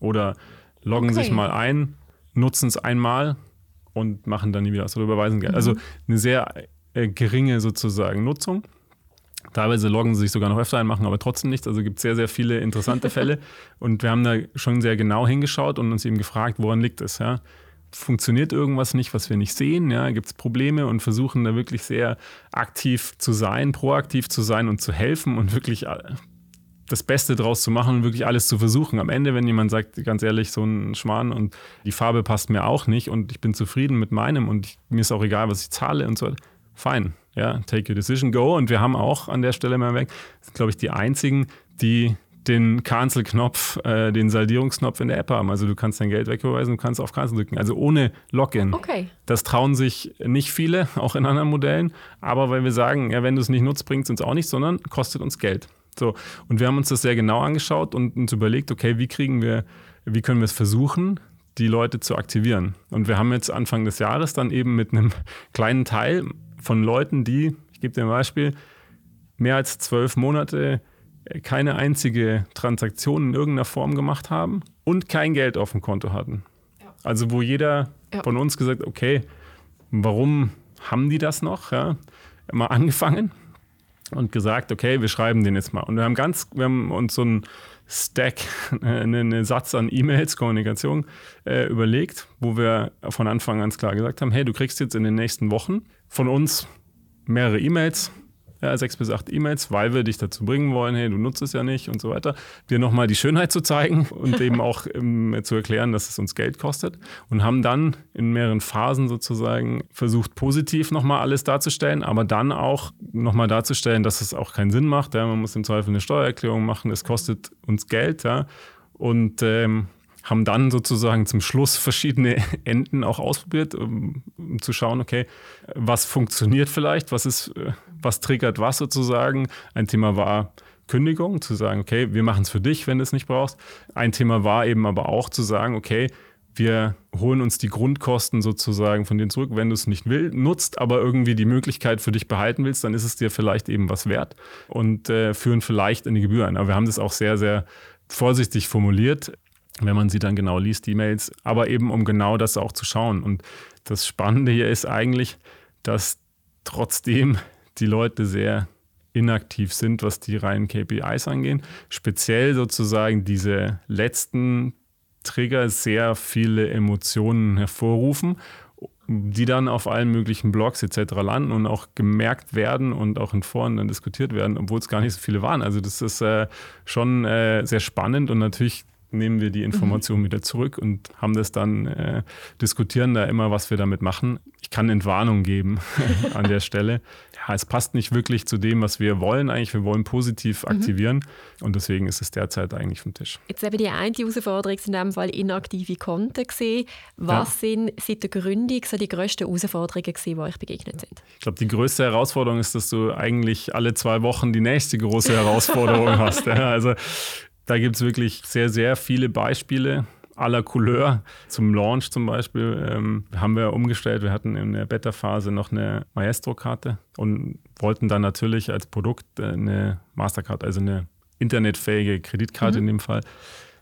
Oder loggen okay. sich mal ein, nutzen es einmal und machen dann nie wieder was oder überweisen Geld. Mhm. Also eine sehr äh, geringe sozusagen Nutzung. Teilweise loggen sie sich sogar noch öfter ein, machen aber trotzdem nichts. Also gibt es sehr, sehr viele interessante Fälle. Und wir haben da schon sehr genau hingeschaut und uns eben gefragt, woran liegt es? Ja? Funktioniert irgendwas nicht, was wir nicht sehen? Ja? Gibt es Probleme? Und versuchen da wirklich sehr aktiv zu sein, proaktiv zu sein und zu helfen und wirklich das Beste draus zu machen und wirklich alles zu versuchen. Am Ende, wenn jemand sagt, ganz ehrlich, so ein Schmarrn und die Farbe passt mir auch nicht und ich bin zufrieden mit meinem und ich, mir ist auch egal, was ich zahle und so weiter. Fine, ja, take your decision, go. Und wir haben auch an der Stelle mal weg, sind, glaube ich, die einzigen, die den Cancel-Knopf, äh, den Saldierungsknopf in der App haben. Also du kannst dein Geld wegüberweisen, du kannst auf Cancel drücken, also ohne Login. Okay. Das trauen sich nicht viele, auch in anderen Modellen. Aber weil wir sagen, ja, wenn du es nicht nutzt, bringt es uns auch nicht, sondern kostet uns Geld. So. Und wir haben uns das sehr genau angeschaut und uns überlegt, okay, wie kriegen wir, wie können wir es versuchen, die Leute zu aktivieren. Und wir haben jetzt Anfang des Jahres dann eben mit einem kleinen Teil von Leuten, die, ich gebe dir ein Beispiel, mehr als zwölf Monate keine einzige Transaktion in irgendeiner Form gemacht haben und kein Geld auf dem Konto hatten. Ja. Also wo jeder ja. von uns gesagt, okay, warum haben die das noch? Ja, mal angefangen und gesagt, okay, wir schreiben den jetzt mal. Und wir haben ganz, wir haben uns so einen Stack, einen Satz an E-Mails, Kommunikation äh, überlegt, wo wir von Anfang an klar gesagt haben, hey, du kriegst jetzt in den nächsten Wochen von uns mehrere E-Mails, ja, sechs bis acht E-Mails, weil wir dich dazu bringen wollen, hey, du nutzt es ja nicht und so weiter, dir nochmal die Schönheit zu zeigen und eben auch ähm, zu erklären, dass es uns Geld kostet, und haben dann in mehreren Phasen sozusagen versucht, positiv nochmal alles darzustellen, aber dann auch nochmal darzustellen, dass es auch keinen Sinn macht, ja, man muss im Zweifel eine Steuererklärung machen, es kostet uns Geld, ja, und ähm, haben dann sozusagen zum Schluss verschiedene Enden auch ausprobiert, um, um zu schauen, okay, was funktioniert vielleicht, was ist, was triggert was sozusagen. Ein Thema war Kündigung, zu sagen, okay, wir machen es für dich, wenn du es nicht brauchst. Ein Thema war eben aber auch zu sagen, okay, wir holen uns die Grundkosten sozusagen von denen zurück, wenn du es nicht will, nutzt, aber irgendwie die Möglichkeit für dich behalten willst, dann ist es dir vielleicht eben was wert und äh, führen vielleicht in die Gebühr ein. Aber wir haben das auch sehr, sehr vorsichtig formuliert, wenn man sie dann genau liest, die Mails, aber eben um genau das auch zu schauen. Und das Spannende hier ist eigentlich, dass trotzdem die Leute sehr inaktiv sind, was die reinen K P Is angehen. Speziell sozusagen diese letzten Trigger sehr viele Emotionen hervorrufen, die dann auf allen möglichen Blogs et cetera landen und auch gemerkt werden und auch in Foren dann diskutiert werden, obwohl es gar nicht so viele waren. Also das ist äh, schon äh, sehr spannend und natürlich nehmen wir die Information mhm. wieder zurück und haben das dann, äh, diskutieren da immer, was wir damit machen. Ich kann Entwarnung geben an der Stelle. Ja, es passt nicht wirklich zu dem, was wir wollen eigentlich. Wir wollen positiv aktivieren mhm. und deswegen ist es derzeit eigentlich vom Tisch. Jetzt eben die eine Herausforderung in dem Fall inaktive Konten gesehen. Was ja. sind seit der Gründung so die grössten Herausforderungen gewesen, die euch begegnet sind? Ich glaube, die grösste Herausforderung ist, dass du eigentlich alle zwei Wochen die nächste große Herausforderung hast. Ja, also da gibt es wirklich sehr, sehr viele Beispiele aller Couleur. Zum Launch zum Beispiel ähm, haben wir umgestellt. Wir hatten in der Beta-Phase noch eine Maestro-Karte und wollten dann natürlich als Produkt eine Mastercard, also eine internetfähige Kreditkarte mhm. in dem Fall.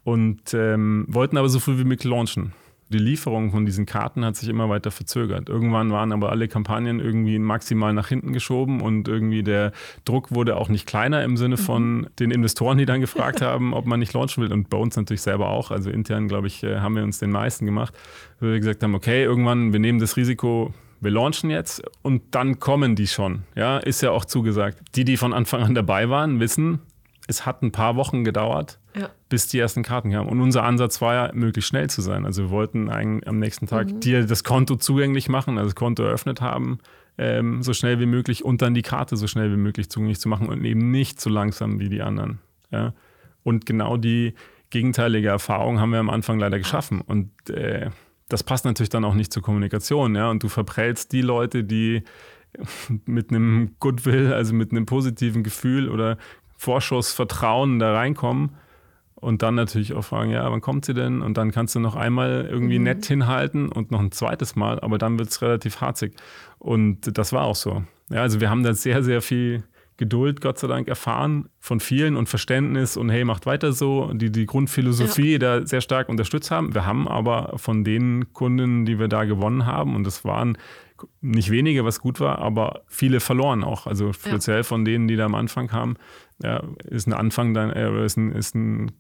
Und ähm, wollten aber so früh wie möglich launchen. Die Lieferung von diesen Karten hat sich immer weiter verzögert. Irgendwann waren aber alle Kampagnen irgendwie maximal nach hinten geschoben und irgendwie der Druck wurde auch nicht kleiner im Sinne von den Investoren, die dann gefragt haben, ob man nicht launchen will. Und bei uns natürlich selber auch. Also intern, glaube ich, haben wir uns den meisten gemacht, wo wir gesagt haben, okay, irgendwann, wir nehmen das Risiko, wir launchen jetzt und dann kommen die schon. Ja, ist ja auch zugesagt. Die, die von Anfang an dabei waren, wissen, es hat ein paar Wochen gedauert, ja. bis die ersten Karten kamen. Und unser Ansatz war ja, möglichst schnell zu sein. Also wir wollten eigentlich am nächsten Tag mhm. dir das Konto zugänglich machen, also das Konto eröffnet haben, ähm, so schnell wie möglich und dann die Karte so schnell wie möglich zugänglich zu machen und eben nicht so langsam wie die anderen. Ja? Und genau die gegenteilige Erfahrung haben wir am Anfang leider geschaffen. Und äh, das passt natürlich dann auch nicht zur Kommunikation. Ja? Und du verprellst die Leute, die mit einem Goodwill, also mit einem positiven Gefühl oder Vorschussvertrauen da reinkommen und dann natürlich auch fragen, ja, wann kommt sie denn? Und dann kannst du noch einmal irgendwie mhm. nett hinhalten und noch ein zweites Mal, aber dann wird es relativ harzig. Und das war auch so. Ja, also wir haben da sehr, sehr viel Geduld, Gott sei Dank, erfahren von vielen und Verständnis und hey, macht weiter so, die die Grundphilosophie ja. da sehr stark unterstützt haben. Wir haben aber von den Kunden, die wir da gewonnen haben, und das waren nicht wenige, was gut war, aber viele verloren auch. Also speziell ja. von denen, die da am Anfang kamen, ja, ist ein Anfang dann, äh, ist, ein, ist ein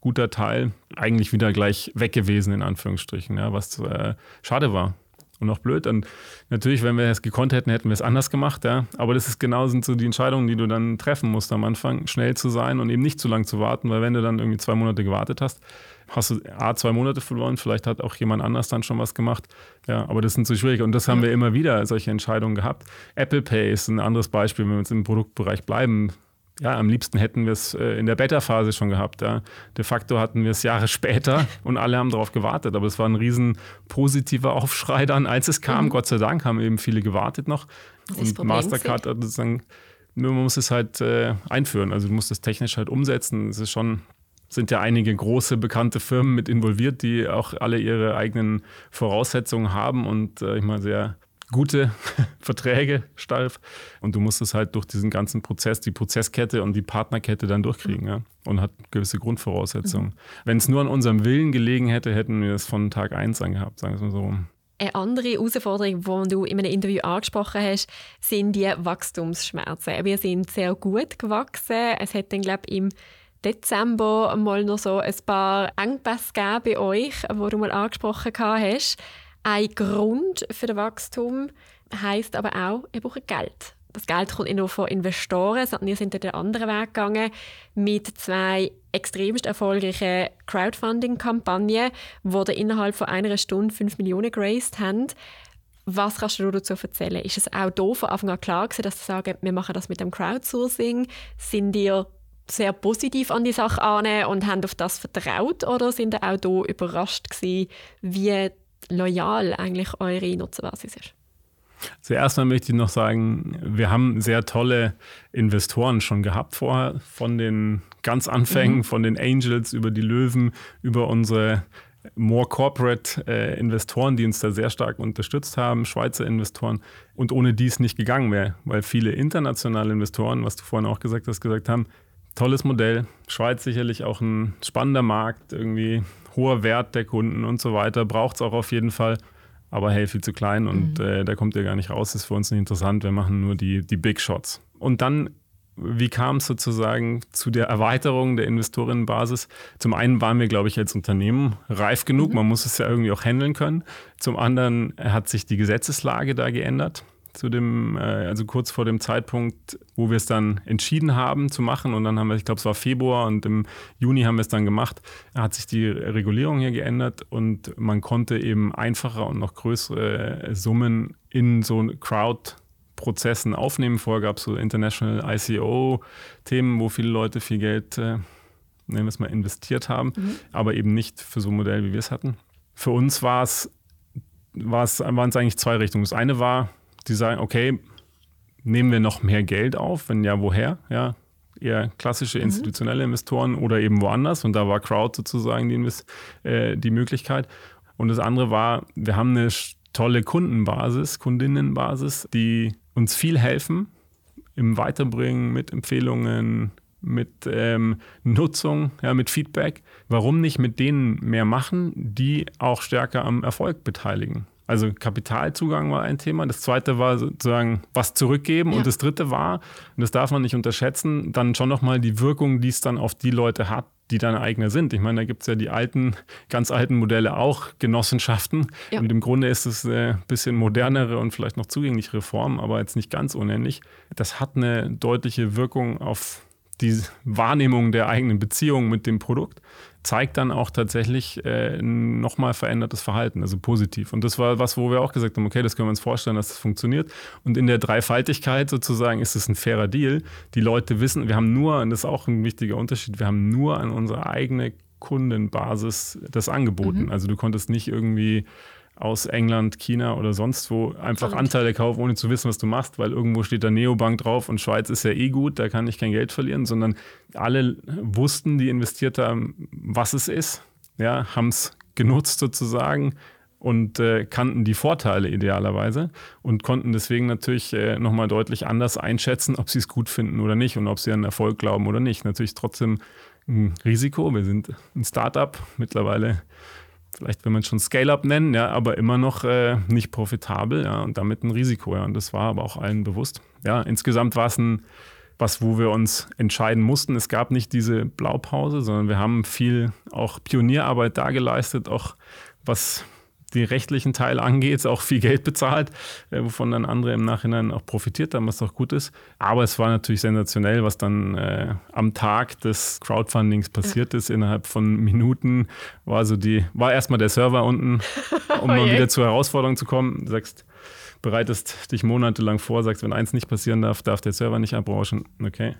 guter Teil eigentlich wieder gleich weg gewesen, in Anführungsstrichen, ja, was äh, schade war. Und auch blöd. Und natürlich, wenn wir es gekonnt hätten, hätten wir es anders gemacht. Ja? Aber das ist genau sind so die Entscheidungen, die du dann treffen musst am Anfang, schnell zu sein und eben nicht zu lang zu warten, weil wenn du dann irgendwie zwei Monate gewartet hast, hast du A, zwei Monate verloren, vielleicht hat auch jemand anders dann schon was gemacht. Ja, aber das sind so schwierig. Und das haben ja. wir immer wieder, solche Entscheidungen gehabt. Apple Pay ist ein anderes Beispiel, wenn wir jetzt im Produktbereich bleiben. Ja, am liebsten hätten wir es in der Beta-Phase schon gehabt. Ja. De facto hatten wir es Jahre später und alle haben darauf gewartet. Aber es war ein riesen positiver Aufschrei dann, als es kam. Mhm. Gott sei Dank haben eben viele gewartet noch. Das und Mastercard hat sozusagen, man muss es halt äh, einführen. Also du musst es technisch halt umsetzen. Es ist schon, sind ja einige große, bekannte Firmen mit involviert, die auch alle ihre eigenen Voraussetzungen haben und äh, ich meine sehr gute Verträge, stark. Und du musst es halt durch diesen ganzen Prozess, die Prozesskette und die Partnerkette dann durchkriegen. Mhm. Ja? Und hat gewisse Grundvoraussetzungen. Mhm. Wenn es nur an unserem Willen gelegen hätte, hätten wir es von Tag eins angehabt, sagen wir es mal so rum. Eine andere Herausforderung, die du in einem Interview angesprochen hast, sind die Wachstumsschmerzen. Wir sind sehr gut gewachsen. Es hat dann, glaube ich, im Dezember mal noch so ein paar Engpässe gegeben bei euch, die du mal angesprochen hast. Ein Grund für das Wachstum heisst aber auch, ihr braucht Geld. Das Geld kommt nicht nur von Investoren, sondern ihr seid den anderen Weg gegangen mit zwei extremst erfolgreichen Crowdfunding-Kampagnen, die ihr innerhalb von einer Stunde fünf Millionen geraced haben. Was kannst du dazu erzählen? Ist es auch hier von Anfang an klar gewesen, dass ihr sagt, wir machen das mit dem Crowdsourcing? Sind ihr sehr positiv an die Sache an und habt auf das vertraut? Oder sind ihr auch hier überrascht gewesen, wie loyal eigentlich eure Nutzerbasis ist? Zuerst mal möchte ich noch sagen, wir haben sehr tolle Investoren schon gehabt vorher, von den ganz Anfängen, mhm. von den Angels über die Löwen, über unsere more corporate äh, Investoren, die uns da sehr stark unterstützt haben, Schweizer Investoren, und ohne die es nicht gegangen wäre, weil viele internationale Investoren, was du vorhin auch gesagt hast, gesagt haben, tolles Modell, Schweiz sicherlich auch ein spannender Markt, irgendwie hoher Wert der Kunden und so weiter, braucht es auch auf jeden Fall, aber hey, viel zu klein und mhm. äh, da kommt ihr gar nicht raus, ist für uns nicht interessant, wir machen nur die, die Big Shots. Und dann, wie kam es sozusagen zu der Erweiterung der Investorinnenbasis? Zum einen waren wir, glaube ich, als Unternehmen reif genug, mhm. man muss es ja irgendwie auch handeln können. Zum anderen hat sich die Gesetzeslage da geändert. zu dem, äh, also kurz vor dem Zeitpunkt, wo wir es dann entschieden haben zu machen. Und dann haben wir, ich glaube, es war Februar und im Juni haben wir es dann gemacht. Da hat sich die Regulierung hier geändert und man konnte eben einfacher und noch größere Summen in so ein Crowd Prozessen aufnehmen. Vorher gab es so International I C O-Themen, wo viele Leute viel Geld, äh, nennen wir es mal, investiert haben, mhm. aber eben nicht für so ein Modell, wie wir es hatten. Für uns war es, war es, waren es eigentlich zwei Richtungen. Das eine war, die sagen, okay, nehmen wir noch mehr Geld auf? Wenn ja, woher? Ja, eher klassische institutionelle mhm. Investoren oder eben woanders. Und da war Crowd sozusagen die, äh, die Möglichkeit. Und das andere war, wir haben eine tolle Kundenbasis, Kundinnenbasis, die uns viel helfen im Weiterbringen mit Empfehlungen, mit ähm, Nutzung, ja, mit Feedback. Warum nicht mit denen mehr machen, die auch stärker am Erfolg beteiligen? Also Kapitalzugang war ein Thema. Das zweite war sozusagen was zurückgeben. Ja. Und das dritte war, und das darf man nicht unterschätzen, dann schon nochmal die Wirkung, die es dann auf die Leute hat, die dann Eigner sind. Ich meine, da gibt es ja die alten, ganz alten Modelle auch, Genossenschaften. Ja. Und im Grunde ist es ein bisschen modernere und vielleicht noch zugänglichere Form, aber jetzt nicht ganz unähnlich. Das hat eine deutliche Wirkung auf die Wahrnehmung der eigenen Beziehung mit dem Produkt, zeigt dann auch tatsächlich äh, nochmal verändertes Verhalten, also positiv. Und das war was, wo wir auch gesagt haben, okay, das können wir uns vorstellen, dass das funktioniert. Und in der Dreifaltigkeit sozusagen ist es ein fairer Deal. Die Leute wissen, wir haben nur, und das ist auch ein wichtiger Unterschied, wir haben nur an unsere eigene Kundenbasis das angeboten. Mhm. Also du konntest nicht irgendwie aus England, China oder sonst wo einfach Verrückt. Anteile kaufen, ohne zu wissen, was du machst, weil irgendwo steht da Neobank drauf und Schweiz ist ja eh gut, da kann ich kein Geld verlieren, sondern alle wussten, die investiert haben, was es ist, ja, haben es genutzt sozusagen und äh, kannten die Vorteile idealerweise und konnten deswegen natürlich äh, nochmal deutlich anders einschätzen, ob sie es gut finden oder nicht und ob sie an Erfolg glauben oder nicht. Natürlich trotzdem ein Risiko, wir sind ein Startup mittlerweile, vielleicht will man es schon Scale-Up nennen, ja, aber immer noch äh, nicht profitabel, ja, und damit ein Risiko. Ja, und das war aber auch allen bewusst. Ja, insgesamt war es ein, was, wo wir uns entscheiden mussten. Es gab nicht diese Blaupause, sondern wir haben viel auch Pionierarbeit da geleistet, auch was den rechtlichen Teil angeht, auch viel Geld bezahlt, äh, wovon dann andere im Nachhinein auch profitiert haben, was doch gut ist. Aber es war natürlich sensationell, was dann äh, am Tag des Crowdfundings passiert ist. Innerhalb von Minuten war so die, war erstmal der Server unten, um mal wieder zur Herausforderung zu kommen. Du sagst, bereitest dich monatelang vor, sagst, wenn eins nicht passieren darf, darf der Server nicht abrauschen. Okay.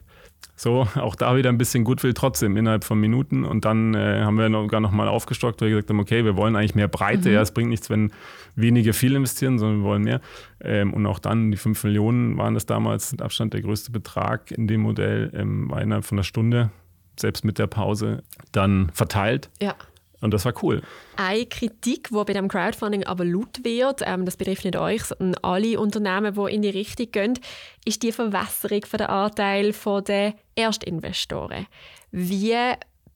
So, auch da wieder ein bisschen Goodwill trotzdem innerhalb von Minuten. Und dann äh, haben wir sogar noch, noch mal aufgestockt, weil wir gesagt haben, okay, wir wollen eigentlich mehr Breite. Mhm. Ja, es bringt nichts, wenn wenige viel investieren, sondern wir wollen mehr. Ähm, und auch dann, die fünf Millionen waren das damals mit Abstand der größte Betrag in dem Modell, ähm, war innerhalb von einer Stunde, selbst mit der Pause, dann verteilt. Ja. Und das war cool. Eine Kritik, die bei dem Crowdfunding aber laut wird, ähm, das betrifft nicht euch, sondern alle Unternehmen, die in die Richtung gehen, ist die Verwässerung der Anteile der Erstinvestoren. Wie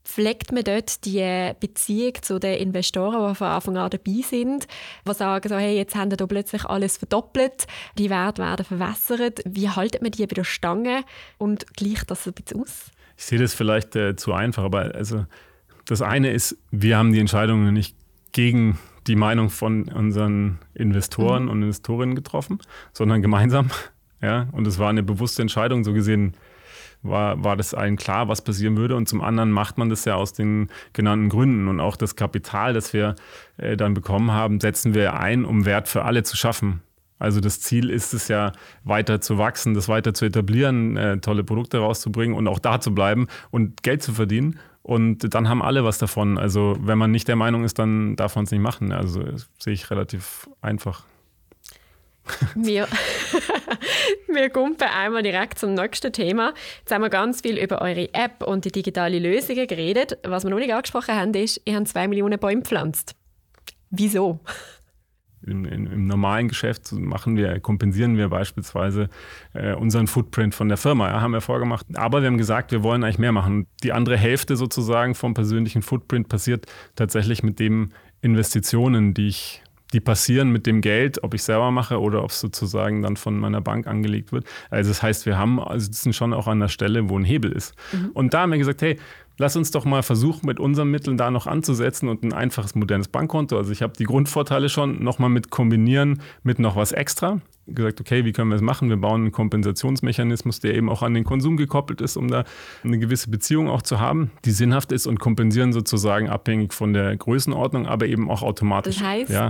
pflegt man dort die Beziehung zu den Investoren, die von Anfang an dabei sind, die sagen, so, hey, jetzt haben da plötzlich alles verdoppelt, die Werte werden verwässert. Wie haltet man die bei der Stange und gleicht das ein bisschen aus? Ich sehe das vielleicht äh, zu einfach, aber also das eine ist, wir haben die Entscheidung nicht gegen die Meinung von unseren Investoren mhm. und Investorinnen getroffen, sondern gemeinsam. Ja, und es war eine bewusste Entscheidung. So gesehen war, war das allen klar, was passieren würde. Und zum anderen macht man das ja aus den genannten Gründen. Und auch das Kapital, das wir äh, dann bekommen haben, setzen wir ein, um Wert für alle zu schaffen. Also das Ziel ist es ja, weiter zu wachsen, das weiter zu etablieren, äh, tolle Produkte rauszubringen und auch da zu bleiben und Geld zu verdienen. Und dann haben alle was davon. Also wenn man nicht der Meinung ist, dann darf man es nicht machen. Also das sehe ich relativ einfach. Wir, wir kumpen einmal direkt zum nächsten Thema. Jetzt haben wir ganz viel über eure App und die digitale Lösungen geredet. Was wir noch nicht angesprochen haben, ist, ihr habt zwei Millionen Bäume gepflanzt. Wieso? Im, im, im normalen Geschäft machen wir, kompensieren wir beispielsweise äh, unseren Footprint von der Firma, ja, haben wir vorgemacht. Aber wir haben gesagt, wir wollen eigentlich mehr machen. Die andere Hälfte sozusagen vom persönlichen Footprint passiert tatsächlich mit den Investitionen, die ich, die passieren mit dem Geld, ob ich selber mache oder ob es sozusagen dann von meiner Bank angelegt wird. Also das heißt, wir haben, also sitzen schon auch an der Stelle, wo ein Hebel ist. Mhm. Und da haben wir gesagt, hey, lass uns doch mal versuchen, mit unseren Mitteln da noch anzusetzen und ein einfaches, modernes Bankkonto. Also ich habe die Grundvorteile schon nochmal mit kombinieren mit noch was extra. Gesagt, okay, wie können wir es machen? Wir bauen einen Kompensationsmechanismus, der eben auch an den Konsum gekoppelt ist, um da eine gewisse Beziehung auch zu haben, die sinnhaft ist und kompensieren sozusagen abhängig von der Größenordnung, aber eben auch automatisch. Das heißt, ja.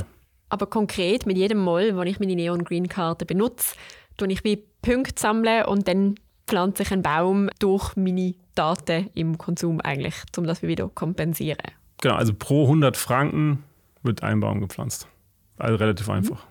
aber konkret mit jedem Mal, wenn ich meine Neon Green Karte benutze, tue ich wie Punkte sammeln und dann pflanze ich einen Baum durch meine Daten im Konsum eigentlich, um das wieder kompensieren. Genau, also pro hundert Franken wird ein Baum gepflanzt. Also relativ einfach. Mhm.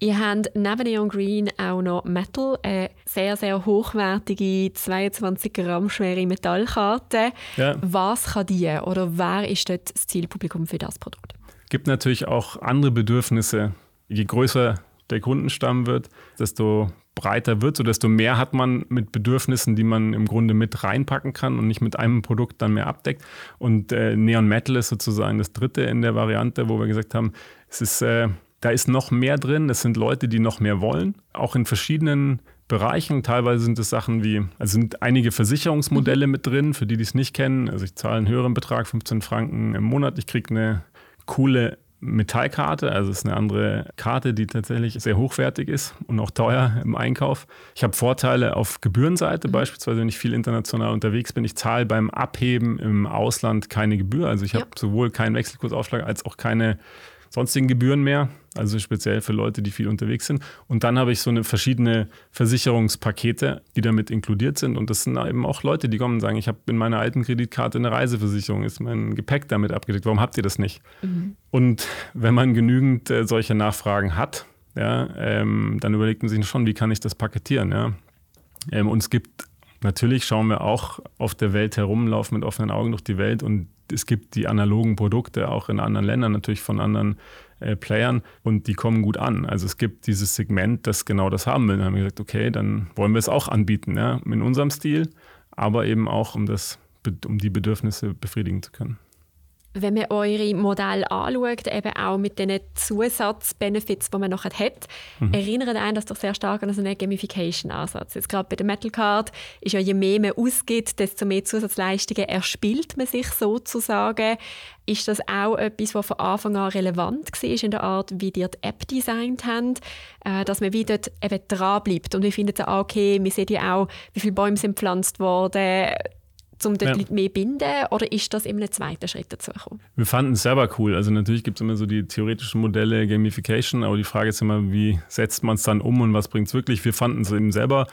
Ihr habt neben Neon Green auch noch Metal, eine sehr, sehr hochwertige zweiundzwanzig Gramm schwere Metallkarte. Ja. Was kann die oder wer ist dort das Zielpublikum für das Produkt? Es gibt natürlich auch andere Bedürfnisse. Je größer der Kundenstamm wird, desto breiter wird, so desto mehr hat man mit Bedürfnissen, die man im Grunde mit reinpacken kann und nicht mit einem Produkt dann mehr abdeckt. Und äh, Neon Metal ist sozusagen das dritte in der Variante, wo wir gesagt haben, es ist... Äh, Da ist noch mehr drin, das sind Leute, die noch mehr wollen, auch in verschiedenen Bereichen. Teilweise sind es Sachen wie, also sind einige Versicherungsmodelle mit drin, für die, die es nicht kennen. Also ich zahle einen höheren Betrag, fünfzehn Franken im Monat, ich kriege eine coole Metallkarte, also es ist eine andere Karte, die tatsächlich sehr hochwertig ist und auch teuer im Einkauf. Ich habe Vorteile auf Gebührenseite, mhm. beispielsweise wenn ich viel international unterwegs bin, ich zahle beim Abheben im Ausland keine Gebühr, also ich ja. habe sowohl keinen Wechselkursaufschlag als auch keine sonstigen Gebühren mehr, also speziell für Leute, die viel unterwegs sind. Und dann habe ich so eine verschiedene Versicherungspakete, die damit inkludiert sind. Und das sind eben auch Leute, die kommen und sagen, ich habe in meiner alten Kreditkarte eine Reiseversicherung, ist mein Gepäck damit abgedeckt, warum habt ihr das nicht? Mhm. Und wenn man genügend äh, solche Nachfragen hat, ja, ähm, dann überlegt man sich schon, wie kann ich das paketieren? Ja? Ähm, und es gibt, natürlich schauen wir auch auf der Welt herum, laufen mit offenen Augen durch die Welt und es gibt die analogen Produkte auch in anderen Ländern, natürlich von anderen äh, Playern und die kommen gut an. Also es gibt dieses Segment, das genau das haben will. Dann haben wir gesagt, okay, dann wollen wir es auch anbieten, ja, in unserem Stil, aber eben auch, um, das, um die Bedürfnisse befriedigen zu können. Wenn man eure Modelle anschaut, eben auch mit den Zusatzbenefits, die man noch hat, mhm. erinnert einen das doch sehr stark an so einen Gamification-Ansatz. Jetzt gerade bei der Metal Card ist ja, je mehr man ausgibt, desto mehr Zusatzleistungen erspielt man sich sozusagen. Ist das auch etwas, was von Anfang an relevant war in der Art, wie die die App designt haben, dass man wie dort eben dranbleibt? Und wir finden ja, okay, wir sehen ja auch, wie viele Bäume sind gepflanzt worden, um dort ja. mehr zu binden, oder ist das eben ein zweiter Schritt dazu gekommen? Wir fanden es selber cool. Also natürlich gibt es immer so die theoretischen Modelle Gamification, aber die Frage ist immer, wie setzt man es dann um und was bringt es wirklich? Wir fanden es eben selber